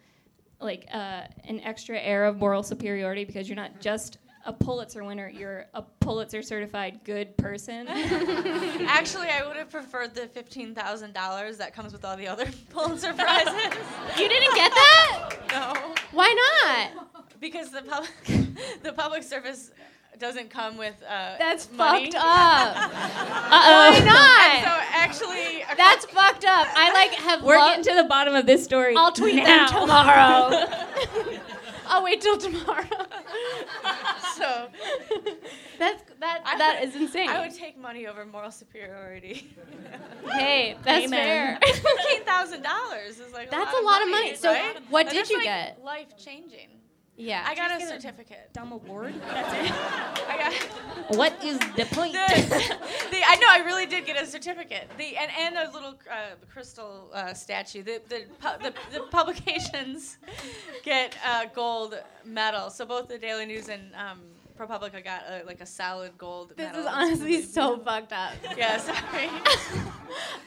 like uh, an extra air of moral superiority because you're not just a Pulitzer winner, you're a Pulitzer-certified good person? Actually, I would have preferred the fifteen thousand dollars that comes with all the other Pulitzer prizes. You didn't get that? No. Why not? Because the public, the public service doesn't come with uh, That's money. Fucked up. Uh-oh. Why not? And so actually... That's co- fucked up. I, like, have... We're loved... getting to the bottom of this story I'll tweet now. Them tomorrow. I'll wait till tomorrow. so... That's, that I that would, is insane. I would take money over moral superiority. Hey, that's Amen. Fair. fifteen thousand dollars is, like, a That's lot a lot of money. money. So right? what that's did just, you like, get? Life-changing. Yeah, I got a certificate. A dumb award. That's it. I got. What is the point? The, the, I know I really did get a certificate. The and, and a little uh, crystal uh, statue. The the, pu- the the publications get a gold medal. So both the Daily News and um, ProPublica got a, like a solid gold this medal. This is honestly so fucked up. Yeah, sorry.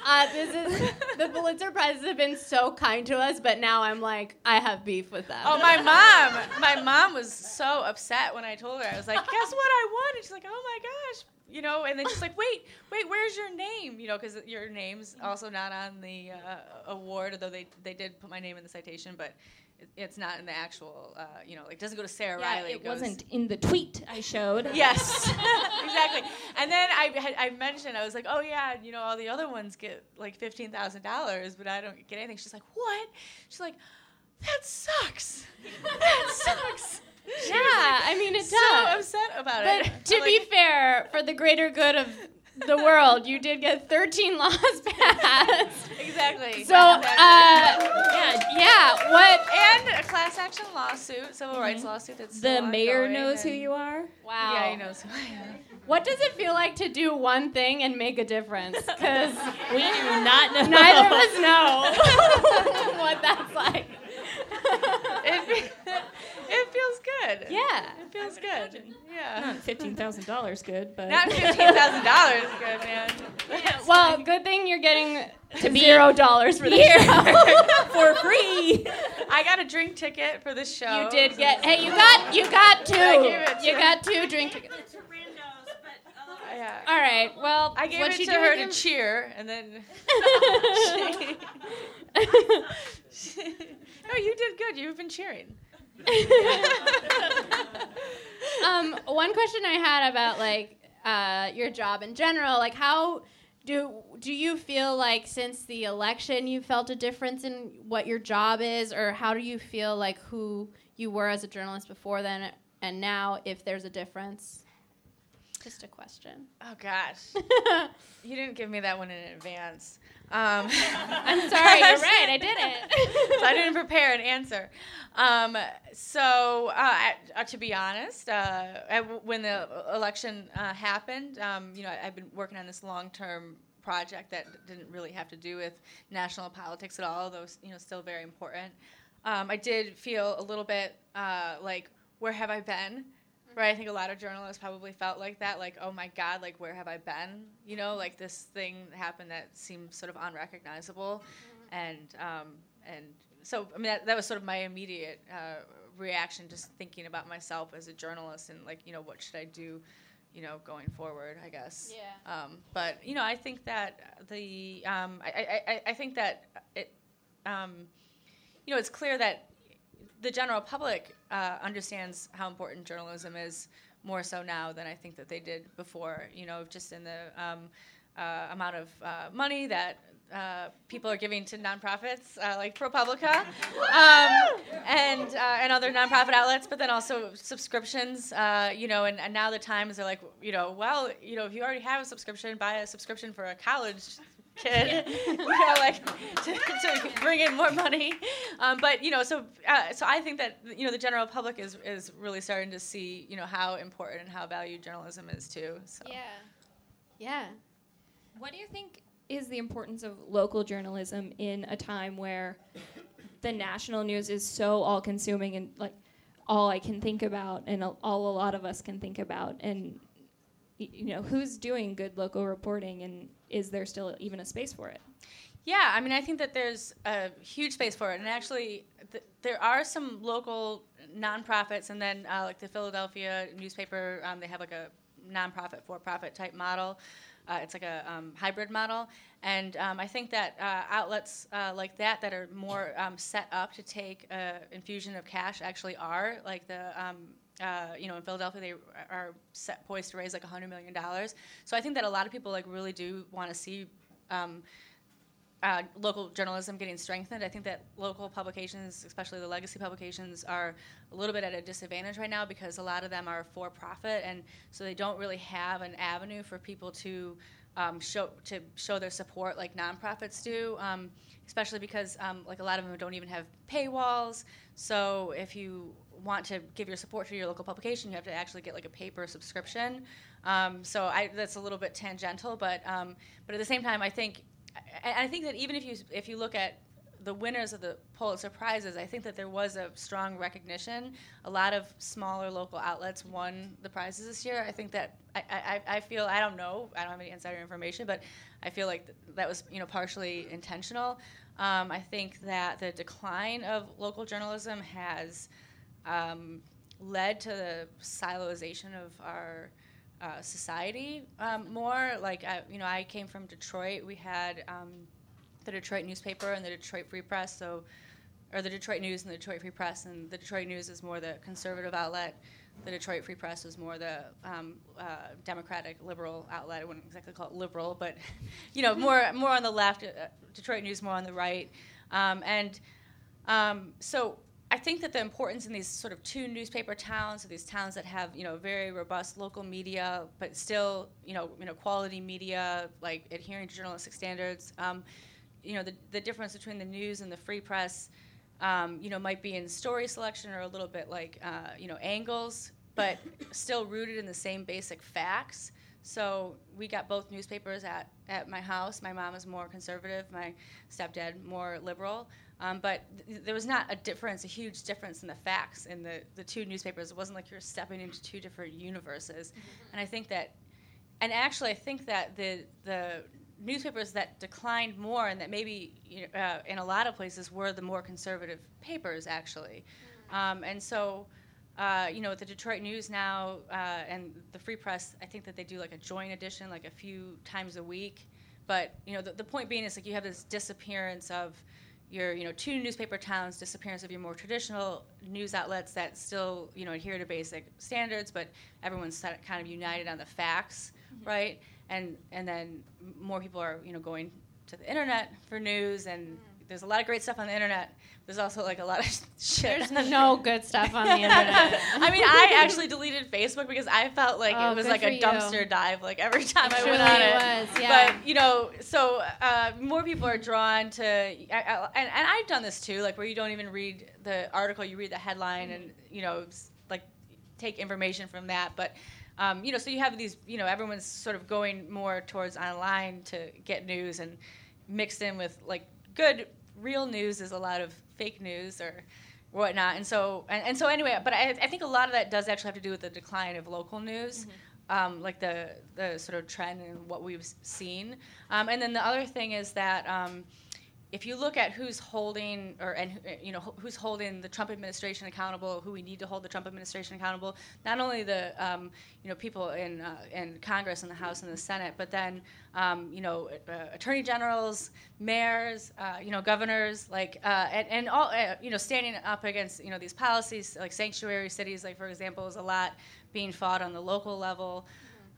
Uh, this is the Pulitzer Prizes have been so kind to us, but now I'm like, I have beef with them. Oh, my mom! My mom was so upset when I told her. I was like, guess what I won? And she's like, oh my gosh, you know. And then she's like, wait, wait, where's your name? You know, because your name's also not on the uh, award, although they they did put my name in the citation, but it, it's not in the actual. Uh, you know, like doesn't go to Sarah yeah, Ryley. It, it wasn't in the tweet I showed. Yes. Exactly. And then I had, I mentioned, I was like, oh, yeah, you know, all the other ones get, like, fifteen thousand dollars, but I don't get anything. She's like, what? She's like, that sucks. That sucks. Yeah, like, I mean, it so does. So upset about but it. But to I'm be like, fair, for the greater good of the world, you did get thirteen laws passed. Exactly. So, uh, yeah, yeah. What? And a class action lawsuit, civil mm-hmm. rights lawsuit. That's the mayor knows who you are. Wow. Yeah, he knows who I am. What does it feel like to do one thing and make a difference? Because we do not know. Neither of us know what that's like. it, it feels good. Yeah. It feels good. Imagine. Yeah. Not fifteen thousand dollars good, but... Not fifteen thousand dollars good, man. Yeah, well, like, good thing you're getting to be zero dollars for the show. For free. I got a drink ticket for this show. You did get... Hey, you got you got two. You got two drink tickets. Yeah. All right. Well, I gave it to her to cheer, and then. she, she, no, you did good. You've been cheering. um, one question I had about like uh, your job in general, like how do do you feel like since the election you felt a difference in what your job is, or how do you feel like who you were as a journalist before then and now, if there's a difference? Just a question. Oh, gosh. You didn't give me that one in advance. Um, I'm sorry. You're right. I didn't. So I didn't prepare an answer. Um, so uh, I, uh, to be honest, uh, I w- when the election uh, happened, um, you know, I, I've been working on this long-term project that didn't really have to do with national politics at all, although you know, still very important. Um, I did feel a little bit uh, like, where have I been? Right, I think a lot of journalists probably felt like that, like, oh my God, like, where have I been? You know, like, this thing happened that seemed sort of unrecognizable. Mm-hmm. And um, and so, I mean, that, that was sort of my immediate uh, reaction, just thinking about myself as a journalist and, like, you know, what should I do, you know, going forward, I guess. Yeah. Um, but, you know, I think that the, um, I, I, I think that it, um, you know, it's clear that the general public uh, understands how important journalism is more so now than I think that they did before, you know, just in the um, uh, amount of uh, money that uh, people are giving to nonprofits uh, like ProPublica um, and, uh, and other nonprofit outlets, but then also subscriptions, uh, you know, and, and now the times are like, you know, well, you know, if you already have a subscription, buy a subscription for a college kid, you know, like to, to bring in more money, um, but you know, so uh, so I think that you know the general public is is really starting to see you know how important and how valued journalism is too. So. Yeah, yeah. What do you think is the importance of local journalism in a time where the national news is so all-consuming and like all I can think about and all a lot of us can think about and. You know, who's doing good local reporting, and is there still even a space for it? Yeah, I mean, I think that there's a huge space for it, and actually, th- there are some local nonprofits, and then uh, like the Philadelphia newspaper, um, they have like a nonprofit for-profit type model. Uh, it's like a um, hybrid model, and um, I think that uh, outlets uh, like that that are more um, set up to take uh, infusion of cash actually are like the. Um, Uh, you know, in Philadelphia, they are set poised to raise like one hundred million dollars. So I think that a lot of people like really do want to see um, uh, local journalism getting strengthened. I think that local publications, especially the legacy publications, are a little bit at a disadvantage right now because a lot of them are for profit, and so they don't really have an avenue for people to um, show to show their support like nonprofits do. Um, especially because um, like a lot of them don't even have paywalls. So if you want to give your support to your local publication, you have to actually get like a paper subscription. Um, so I, that's a little bit tangential, but um, but at the same time, I think I, I think that even if you if you look at the winners of the Pulitzer Prizes, I think that there was a strong recognition. A lot of smaller local outlets won the prizes this year. I think that I, I, I feel I don't know I don't have any insider information, but I feel like th- that was you know partially intentional. Um, I think that the decline of local journalism has Um, led to the siloization of our uh, society um, more. Like, I, you know, I came from Detroit. We had um, the Detroit newspaper and the Detroit Free Press, so, or the Detroit News and the Detroit Free Press, and the Detroit News is more the conservative outlet. The Detroit Free Press is more the um, uh, Democratic liberal outlet. I wouldn't exactly call it liberal, but, you know, more more on the left, uh, Detroit News more on the right. Um, and Um, so I think that the importance in these sort of two newspaper towns, or these towns that have, you know, very robust local media, but still, you know, you know, quality media, like adhering to journalistic standards. Um, you know, the, the difference between the news and the free press, um, you know, might be in story selection or a little bit like, uh, you know, angles, but still rooted in the same basic facts. So we got both newspapers at, at my house. My mom is more conservative, my stepdad more liberal. Um, but th- there was not a difference, a huge difference in the facts in the, the two newspapers. It wasn't like you're stepping into two different universes. And I think that, and actually I think that the the newspapers that declined more and that maybe you know, uh, in a lot of places were the more conservative papers actually. Um, and so, uh, you know, the Detroit News now uh, and the Free Press, I think that they do like a joint edition like a few times a week. But, you know, the, the point being is like you have this disappearance of your, you know, two newspaper towns, disappearance of your more traditional news outlets that still, you know, adhere to basic standards, but everyone's kind of united on the facts, mm-hmm. right? And and then more people are, you know, going to the internet for news, and mm. there's a lot of great stuff on the internet. There's also like a lot of shit. There's no good stuff on the internet. I mean, I actually deleted Facebook because I felt like oh, it was like a dumpster you. dive, like every time it I went on it. Was, yeah. But you know, so uh, more people are drawn to, I, I, and and I've done this too, like where you don't even read the article, you read the headline, mm. and you know, like take information from that, but. Um, you know, so you have these, you know, everyone's sort of going more towards online to get news and mixed in with, like, good, real news is a lot of fake news or whatnot. And so, and, and so anyway, but I, I think a lot of that does actually have to do with the decline of local news, mm-hmm. um, like the, the sort of trend and what we've seen. Um, and then the other thing is that um, if you look at who's holding or and you know who's holding the Trump administration accountable, who we need to hold the Trump administration accountable, not only the um, you know people in uh, in Congress and the House and the Senate, but then um, you know uh, attorney generals, mayors, uh, you know governors, like uh, and and all uh, you know standing up against you know these policies like sanctuary cities, like for example, is a lot being fought on the local level,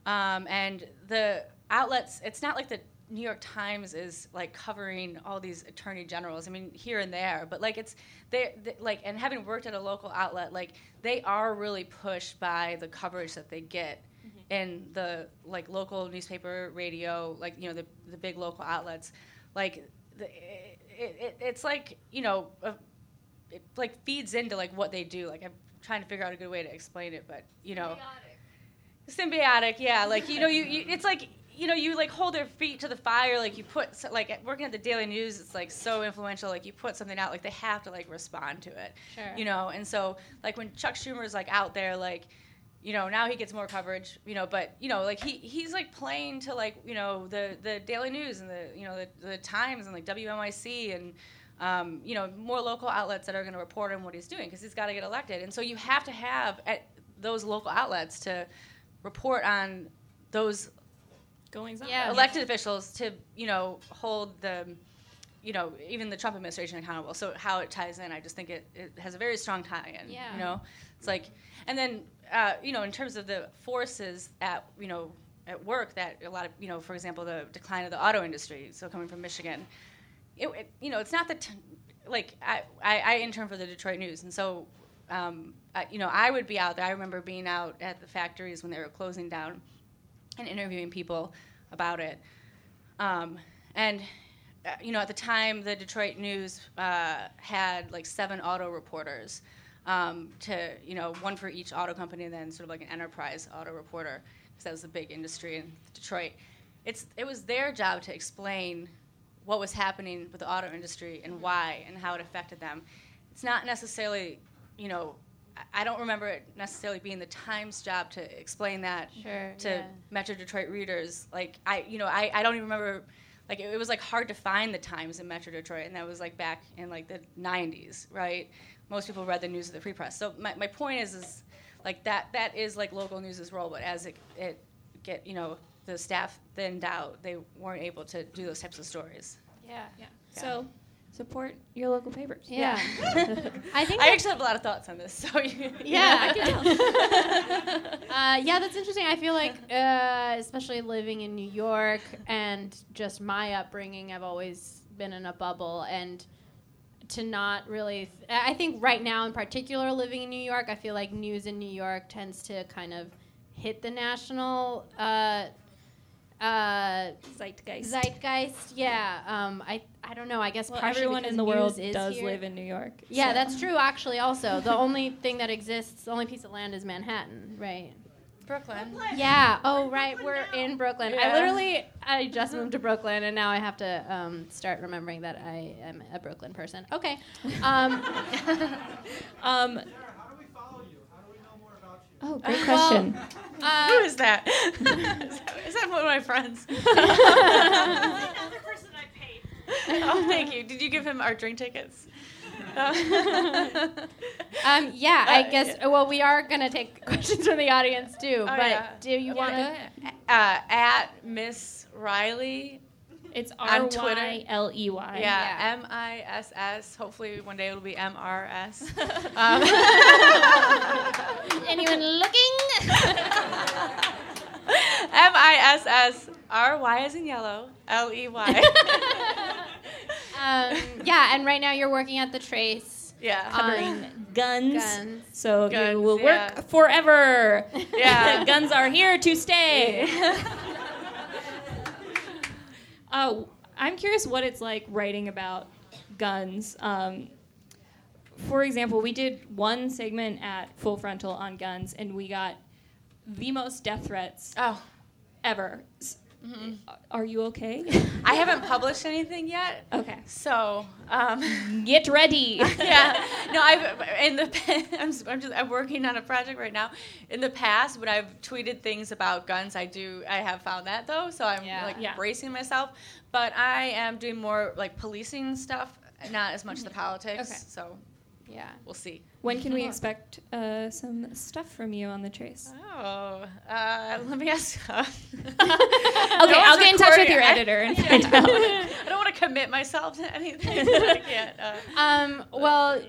mm-hmm. um, and the outlets. It's not like the New York Times is like covering all these attorney generals. I mean, here and there, but like it's they, they like and having worked at a local outlet, like they are really pushed by the coverage that they get mm-hmm. in the like local newspaper, radio, like you know the the big local outlets. Like the, it, it, it's like you know uh, it like feeds into like what they do. Like I'm trying to figure out a good way to explain it, but you know, symbiotic, symbiotic yeah. Like you know you, you it's like. You know, you like hold their feet to the fire, like you put, like working at the Daily News, it's like so influential, like you put something out, like they have to like respond to it, sure. you know, and so like when Chuck Schumer's like out there, like, you know, now he gets more coverage, you know, but, you know, like he he's like playing to like, you know, the, the Daily News and the, you know, the, the Times and like W N Y C and, um, you know, more local outlets that are going to report on what he's doing because he's got to get elected. And so you have to have at those local outlets to report on those Goings on. Yeah. Elected officials to, you know, hold the, you know, even the Trump administration accountable. So how it ties in, I just think it, it has a very strong tie-in, yeah. you know. It's like, and then, uh, you know, in terms of the forces at, you know, at work that a lot of, you know, for example, the decline of the auto industry, so coming from Michigan, it, it you know, it's not the, t- like, I, I, I interned for the Detroit News, and so, um, I, you know, I would be out there. I remember being out at the factories when they were closing down and interviewing people about it. Um, and, uh, you know, at the time, the Detroit News uh, had, like, seven auto reporters um, to, you know, one for each auto company and then sort of like an enterprise auto reporter because that was a big industry in Detroit. It's It was their job to explain what was happening with the auto industry and why and how it affected them. It's not necessarily, you know, I don't remember it necessarily being the Times' job to explain that sure, to yeah. Metro Detroit readers. Like I, you know, I, I don't even remember. Like it, it was like hard to find the Times in Metro Detroit, and that was like back in like the nineties, right? Most people read the news of the Free Press. So my, my point is, is like that that is like local news's role, but as it it get you know the staff thinned out, they weren't able to do those types of stories. Yeah, yeah. yeah. So. Support your local papers. Yeah, yeah. I think I actually have a lot of thoughts on this. So you yeah, I can tell. uh, yeah, that's interesting. I feel like, uh, especially living in New York and just my upbringing, I've always been in a bubble, and to not really, th- I think right now in particular, living in New York, I feel like news in New York tends to kind of hit the national uh, uh, zeitgeist. Zeitgeist, yeah. Um, I I don't know. I guess well, everyone in the world does here. live in New York. Yeah, so. That's true. Actually, also the only thing that exists, the only piece of land is Manhattan, right? Brooklyn. Brooklyn. Yeah. Oh, right. Brooklyn We're now. in Brooklyn. Yeah. I literally, I just moved to Brooklyn, and now I have to um, start remembering that I am a Brooklyn person. Okay. Um, um, Sarah, how do we follow you? How do we know more about you? Oh, great question. Well, uh, Who is that? Is that one of my friends? Another person I paid. Oh, thank you. Did you give him our drink tickets? um, yeah, I guess. Uh, yeah. Well, we are gonna take questions from the audience too. Oh, but yeah. do you okay. want to uh, at Miss Ryley? It's R Y L E Y. Yeah, M I S S. Hopefully, one day it'll be M R S. Anyone looking? M I S S R Y as in yellow. L E Y. Um, yeah, and right now you're working at The Trace. Yeah. Covering um, guns. guns. So guns, you will yeah. work forever. Yeah. Guns are here to stay. uh, I'm curious what it's like writing about guns. Um, for example, we did one segment at Full Frontal on guns, and we got the most death threats oh. ever. Mm-hmm. Are you okay? I haven't published anything yet. Okay. So um, get ready. yeah. No, I've in the I'm I'm just I'm working on a project right now. In the past, when I've tweeted things about guns, I do I have found that though, so I'm yeah. like yeah. bracing myself. But I am doing more like policing stuff, not as much mm-hmm. the politics. Okay. So yeah, we'll see. When can we expect uh, some stuff from you on The Trace? Oh, uh, let me ask. okay, no I'll get in touch with your I, editor and yeah. find out. I don't want to commit myself to anything. So I can't, uh, um, well,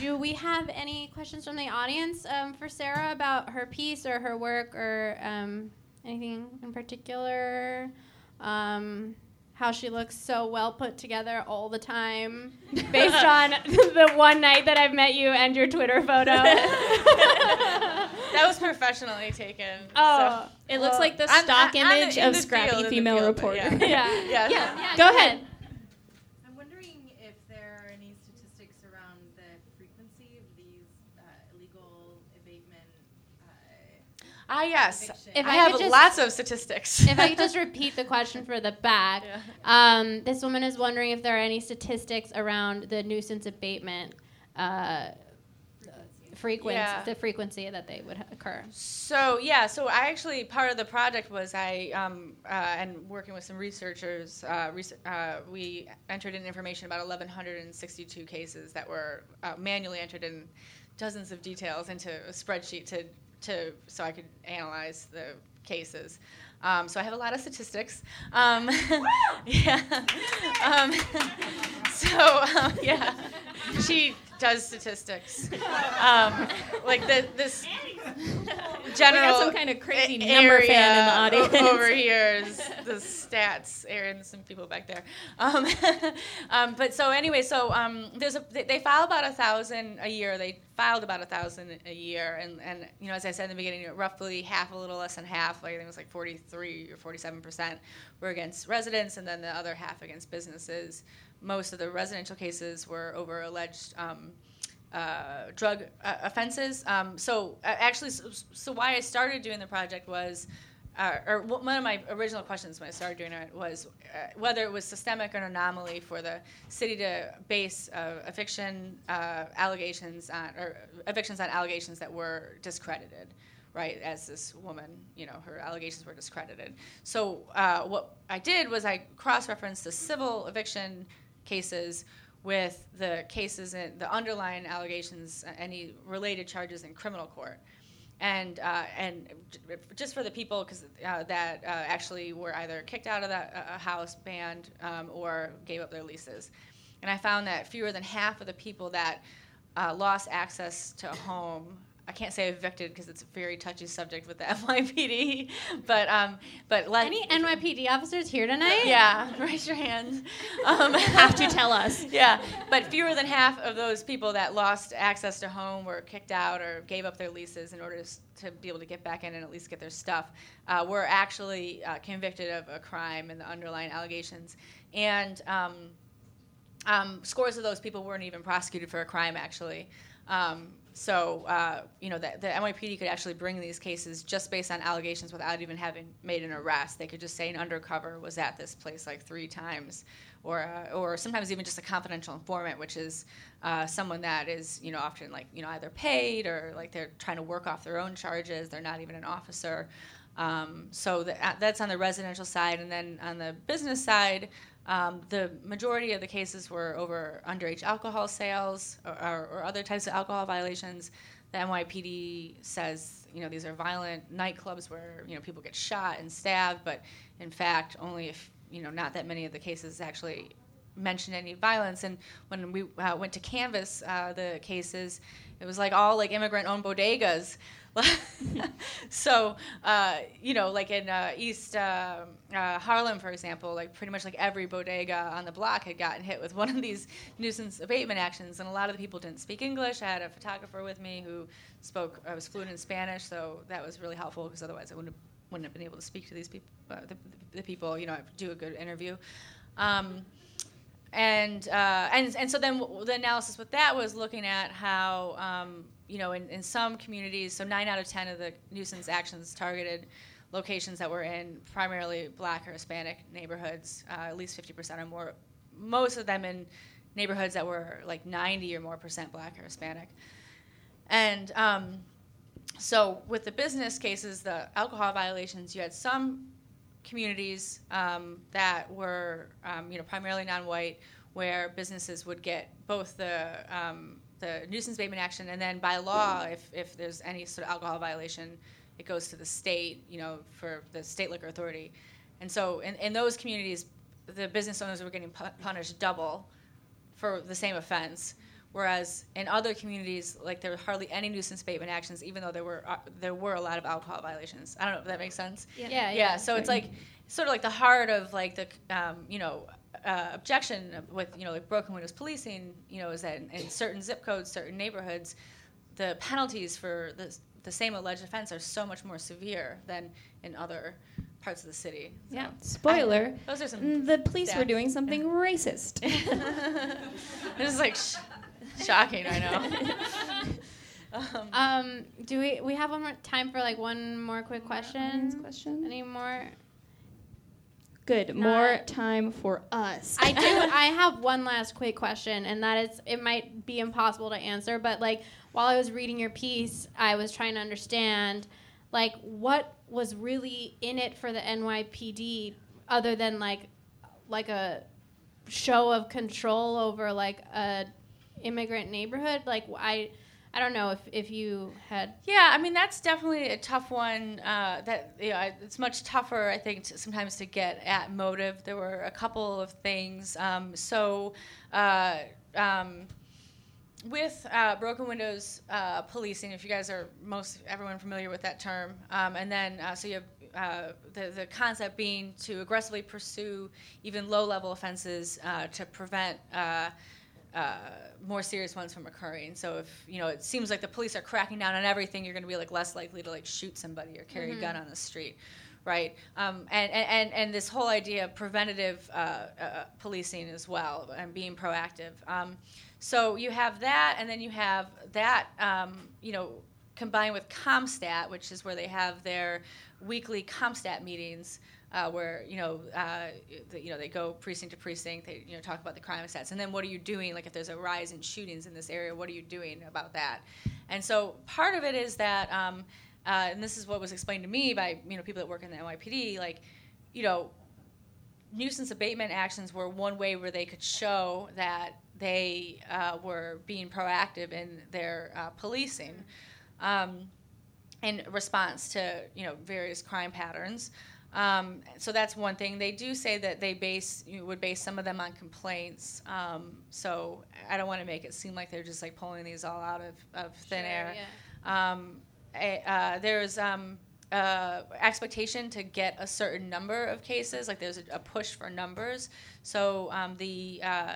do we have any questions from the audience um, for Sarah about her piece or her work or um, anything in particular? Um, How she looks so well put together all the time, based on the one night that I've met you and your Twitter photo. That was professionally taken. Oh, so. It well, looks like the stock I'm, I'm image the, of scrappy field, female field, reporter. Yeah. Yeah. Yeah. Yeah. Yeah. yeah. Go ahead. I'm wondering if there are any statistics around the frequency of these uh, illegal abatement. Uh, ah, yes. If I, I have just, lots of statistics. If I could just repeat the question for the back. Yeah. Um, this woman is wondering if there are any statistics around the nuisance abatement uh, frequency, yeah. the frequency that they would ha- occur. So, yeah, so I actually, part of the project was I, um, uh, and working with some researchers, uh, res- uh, we entered in information about one thousand one hundred sixty-two cases that were uh, manually entered in dozens of details into a spreadsheet to To, so I could analyze the cases. Um, so I have a lot of statistics. Um, yeah. Um, so um, yeah, she does statistics. Um, like the, this general. We got some kind of crazy a- number fan in the audience o- over here. Is the stats, Aaron, some people back there. Um, um, but so anyway, so um, there's a they, they file about a thousand a year. They filed about a thousand a year, and, and you know, as I said in the beginning, roughly half, a little less than half, like I think it was like forty-three or forty-seven percent were against residents, and then the other half against businesses. Most of the residential cases were over alleged um, uh, drug uh, offenses. Um, so uh, actually, so, so why I started doing the project was, uh, or one of my original questions when I started doing it was uh, whether it was systemic or an anomaly for the city to base uh, eviction uh, allegations on, or evictions on allegations that were discredited, right? As this woman, you know, her allegations were discredited. So uh, what I did was I cross-referenced the civil eviction cases with the cases and the underlying allegations, any related charges in criminal court. And uh, and j- just for the people cause, uh, that uh, actually were either kicked out of that uh, house, banned, um, or gave up their leases. And I found that fewer than half of the people that uh, lost access to a home I can't say evicted because it's a very touchy subject with the N Y P D, but um, but let any N Y P D officers here tonight? Yeah, raise your hands. Um, have to tell us. Yeah, but fewer than half of those people that lost access to home were kicked out or gave up their leases in order to, to be able to get back in and at least get their stuff uh, were actually uh, convicted of a crime and the underlying allegations, and um, um, scores of those people weren't even prosecuted for a crime actually. Um, So, uh, you know, the, the N Y P D could actually bring these cases just based on allegations without even having made an arrest. They could just say an undercover was at this place like three times, or uh, or sometimes even just a confidential informant, which is uh, someone that is, you know, often like, you know, either paid or like they're trying to work off their own charges. They're not even an officer. Um, so the, uh, that's on the residential side. And then on the business side, Um, the majority of the cases were over underage alcohol sales or, or, or other types of alcohol violations. The N Y P D says, you know, these are violent nightclubs where, you know, people get shot and stabbed, but in fact, only if, you know, not that many of the cases actually mentioned any violence. And when we uh, went to canvass uh, the cases, it was like all like immigrant-owned bodegas. So, uh, you know, like in uh, East uh, uh, Harlem, for example, like pretty much like every bodega on the block had gotten hit with one of these nuisance abatement actions, and a lot of the people didn't speak English. I had a photographer with me who spoke, I was fluent in Spanish, so that was really helpful because otherwise I wouldn't have, wouldn't have been able to speak to these people, uh, the, the people, you know, do a good interview. Um, and, uh, and and so then w- the analysis with that was looking at how... Um, You know, in, in some communities, so nine out of ten of the nuisance actions targeted locations that were in primarily black or Hispanic neighborhoods, uh, at least fifty percent or more, most of them in neighborhoods that were like ninety or more percent black or Hispanic. And um, so with the business cases, the alcohol violations, you had some communities um, that were, um, you know, primarily non-white, where businesses would get both the... Um, the nuisance abatement action, and then by law, if, if there's any sort of alcohol violation, it goes to the state, you know, for the state liquor authority. And so in, in those communities, the business owners were getting punished double for the same offense, whereas in other communities, like there were hardly any nuisance abatement actions, even though there were uh, there were a lot of alcohol violations. I don't know if that makes sense. Yeah, yeah. yeah. yeah. So it's like sort of like the heart of like the, um, you know, Uh, objection with, you know, like broken windows policing, you know, is that in, in certain zip codes, certain neighborhoods, the penalties for the the same alleged offense are so much more severe than in other parts of the city. So yeah. Spoiler. I, those are some. The police stats. Were doing something racist. This is like sh- shocking. I know. Um, um, do we we have one more time for like one more quick question? Um, question. Any more? Good. More uh, time for us. I do. I have one last quick question, and that is, it might be impossible to answer, but like while I was reading your piece, I was trying to understand, like, what was really in it for the N Y P D, other than like, like a show of control over like a immigrant neighborhood. Like I, I don't know if, if you had... Yeah, I mean, that's definitely a tough one. Uh, that you know, it's much tougher, I think, to, sometimes to get at motive. There were a couple of things. Um, so uh, um, with uh, broken windows uh, policing, if you guys are most everyone familiar with that term, um, and then uh, so you have uh, the, the concept being to aggressively pursue even low-level offenses uh, to prevent... Uh, Uh, more serious ones from occurring. So if, you know, it seems like the police are cracking down on everything, you're going to be like less likely to like shoot somebody or carry mm-hmm. a gun on the street, right? Um, and, and, and this whole idea of preventative uh, uh, policing as well and being proactive. Um, so you have that, and then you have that, um, you know, combined with CompStat, which is where they have their weekly CompStat meetings. Uh, where you know, uh, the, you know, they go precinct to precinct. They you know talk about the crime stats, and then what are you doing? Like if there's a rise in shootings in this area, what are you doing about that? And so part of it is that, um, uh, and this is what was explained to me by you know people that work in the N Y P D. Like, you know, nuisance abatement actions were one way where they could show that they uh, were being proactive in their uh, policing um, in response to you know various crime patterns. Um, so that's one thing. They do say that they base you would base some of them on complaints. Um, so I don't want to make it seem like they're just like pulling these all out of, of thin sure, air. Yeah. um, a, uh, there's um, uh, expectation to get a certain number of cases. Like there's a, a push for numbers. So um, the, uh,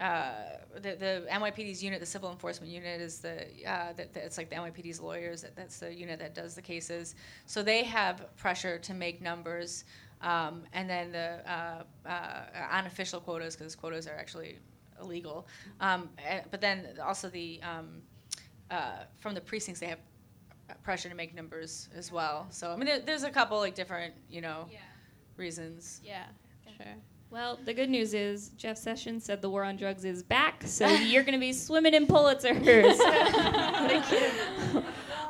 uh, the the N Y P D's unit, the civil enforcement unit, is the, uh, the, the it's like the N Y P D's lawyers. That, that's the unit that does the cases. So they have pressure to make numbers. Um, and then the uh, uh, unofficial quotas, because quotas are actually illegal. Um, and, but then also the um, uh, from the precincts, they have pressure to make numbers as well. So I mean, there, there's a couple like different, you know, yeah. reasons. Yeah, sure. Well, the good news is Jeff Sessions said the war on drugs is back, so you're going to be swimming in Pulitzers. Thank you.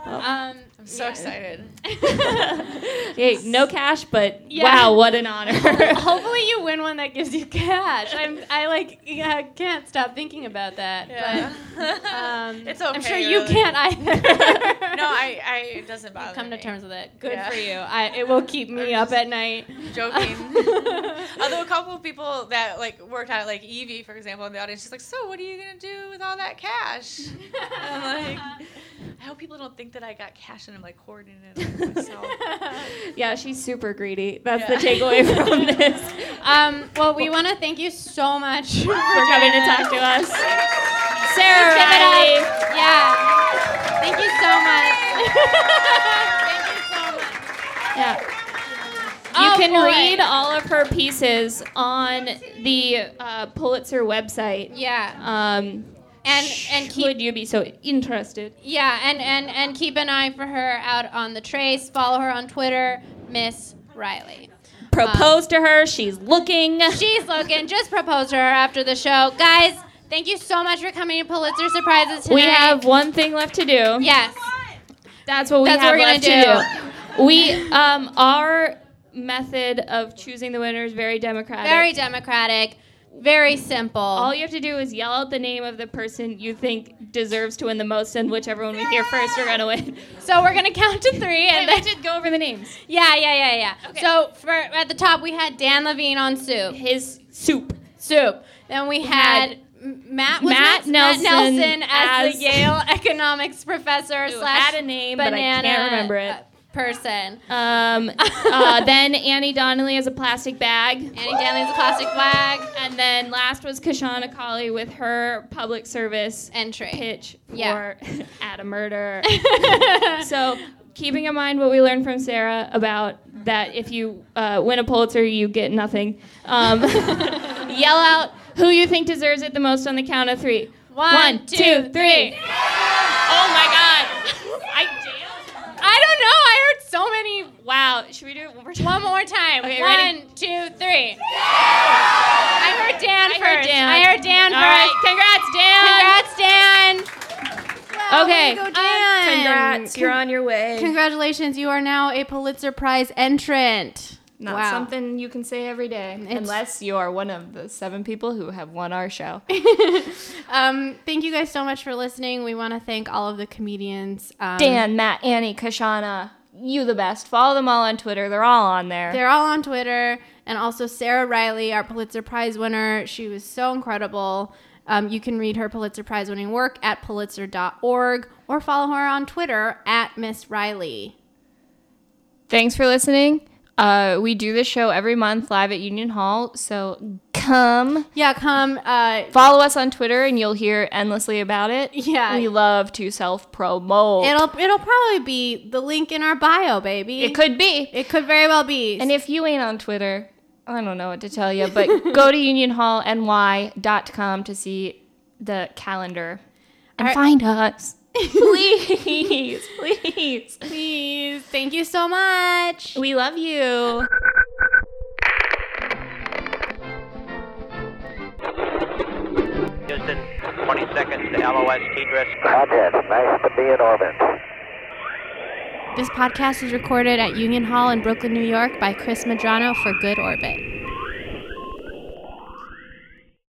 Um, I'm so yeah. excited. Hey, no cash, but yeah. wow, what an honor. Hopefully you win one that gives you cash. I'm, I like, yeah, can't stop thinking about that. Yeah. But, um, it's okay. I'm sure really. You can't either. No, I, I, it doesn't bother me. Come to me. Terms with it. Good yeah. for you. I, it will keep me up at night. Joking. Although a couple of people that like worked out, like Evie, for example, in the audience, she's like, so what are you going to do with all that cash? I'm like... I hope people don't think that I got cash and I'm like hoarding it myself. Yeah, she's super greedy. That's yeah. the takeaway from this. Um, well, we want to thank you so much for coming to talk to us. Sarah Ryley. Yeah. Thank you so much. Thank you so much. Yeah. You oh can boy. read all of her pieces on the uh, Pulitzer website. Yeah. Um, And and keep, would you be so interested? Yeah, and, and, and keep an eye for her out on The Trace. Follow her on Twitter, Miss Ryley. Propose um, to her. She's looking. She's looking. Just propose to her after the show. Guys, thank you so much for coming to Pulitzer Surprises tonight. We have one thing left to do. Yes. That's what we That's have what left to do. We um our method of choosing the winner is very democratic. Very democratic. Very simple. All you have to do is yell out the name of the person you think deserves to win the most, and whichever one we hear first, you're going to win. So we're going to count to three. And then just go over the names. Yeah, yeah, yeah, yeah. Okay. So for, at the top, we had Dan Levine on soup. His soup. Soup. Then we, we had, had Matt, was Matt, Nelson Matt Nelson as, as the Yale economics professor who slash had a name, but I can't remember it. Uh, person. Um, uh, then Annie Donley has a plastic bag. Annie Donley has a plastic bag. And then last was Kashana Cauley with her public service entry pitch for yeah. at a murder. So keeping in mind what we learned from Sarah about that if you uh, win a Pulitzer, you get nothing. Um, yell out who you think deserves it the most on the count of three. One, One two, two, three. three. Oh, my God. I I don't know. I heard so many. Wow. Should we do it one more time? One more time. Okay, one, ready? two, three. I heard Dan I first. Heard Dan. I heard Dan All first. All right. Congrats, Dan. Congrats, Dan. Well, okay. Go, Dan. Um, congrats. You're on your way. Congratulations. You are now a Pulitzer Prize entrant. Not wow. something you can say every day, it's unless you are one of the seven people who have won our show. um, thank you guys so much for listening. We want to thank all of the comedians. Um, Dan, Matt, Annie, Kashana, you the best. Follow them all on Twitter. They're all on there. They're all on Twitter. And also Sarah Ryley, our Pulitzer Prize winner. She was so incredible. Um, you can read her Pulitzer Prize winning work at pulitzer dot org or follow her on Twitter at Miss Ryley. Thanks for listening. Uh, we do this show every month live at Union Hall, so come. Yeah, come. Uh, Follow us on Twitter, and you'll hear endlessly about it. Yeah. We love to self-promote. It'll it'll probably be the link in our bio, baby. It could be. It could very well be. And if you ain't on Twitter, I don't know what to tell you, but go to union hall n y dot com to see the calendar and right. find us. Please, please, please. Thank you so much. We love you. Houston, twenty seconds to L O S T-Dress. Roger, nice to be in orbit. This podcast is recorded at Union Hall in Brooklyn, New York by Chris Medrano for Good Orbit.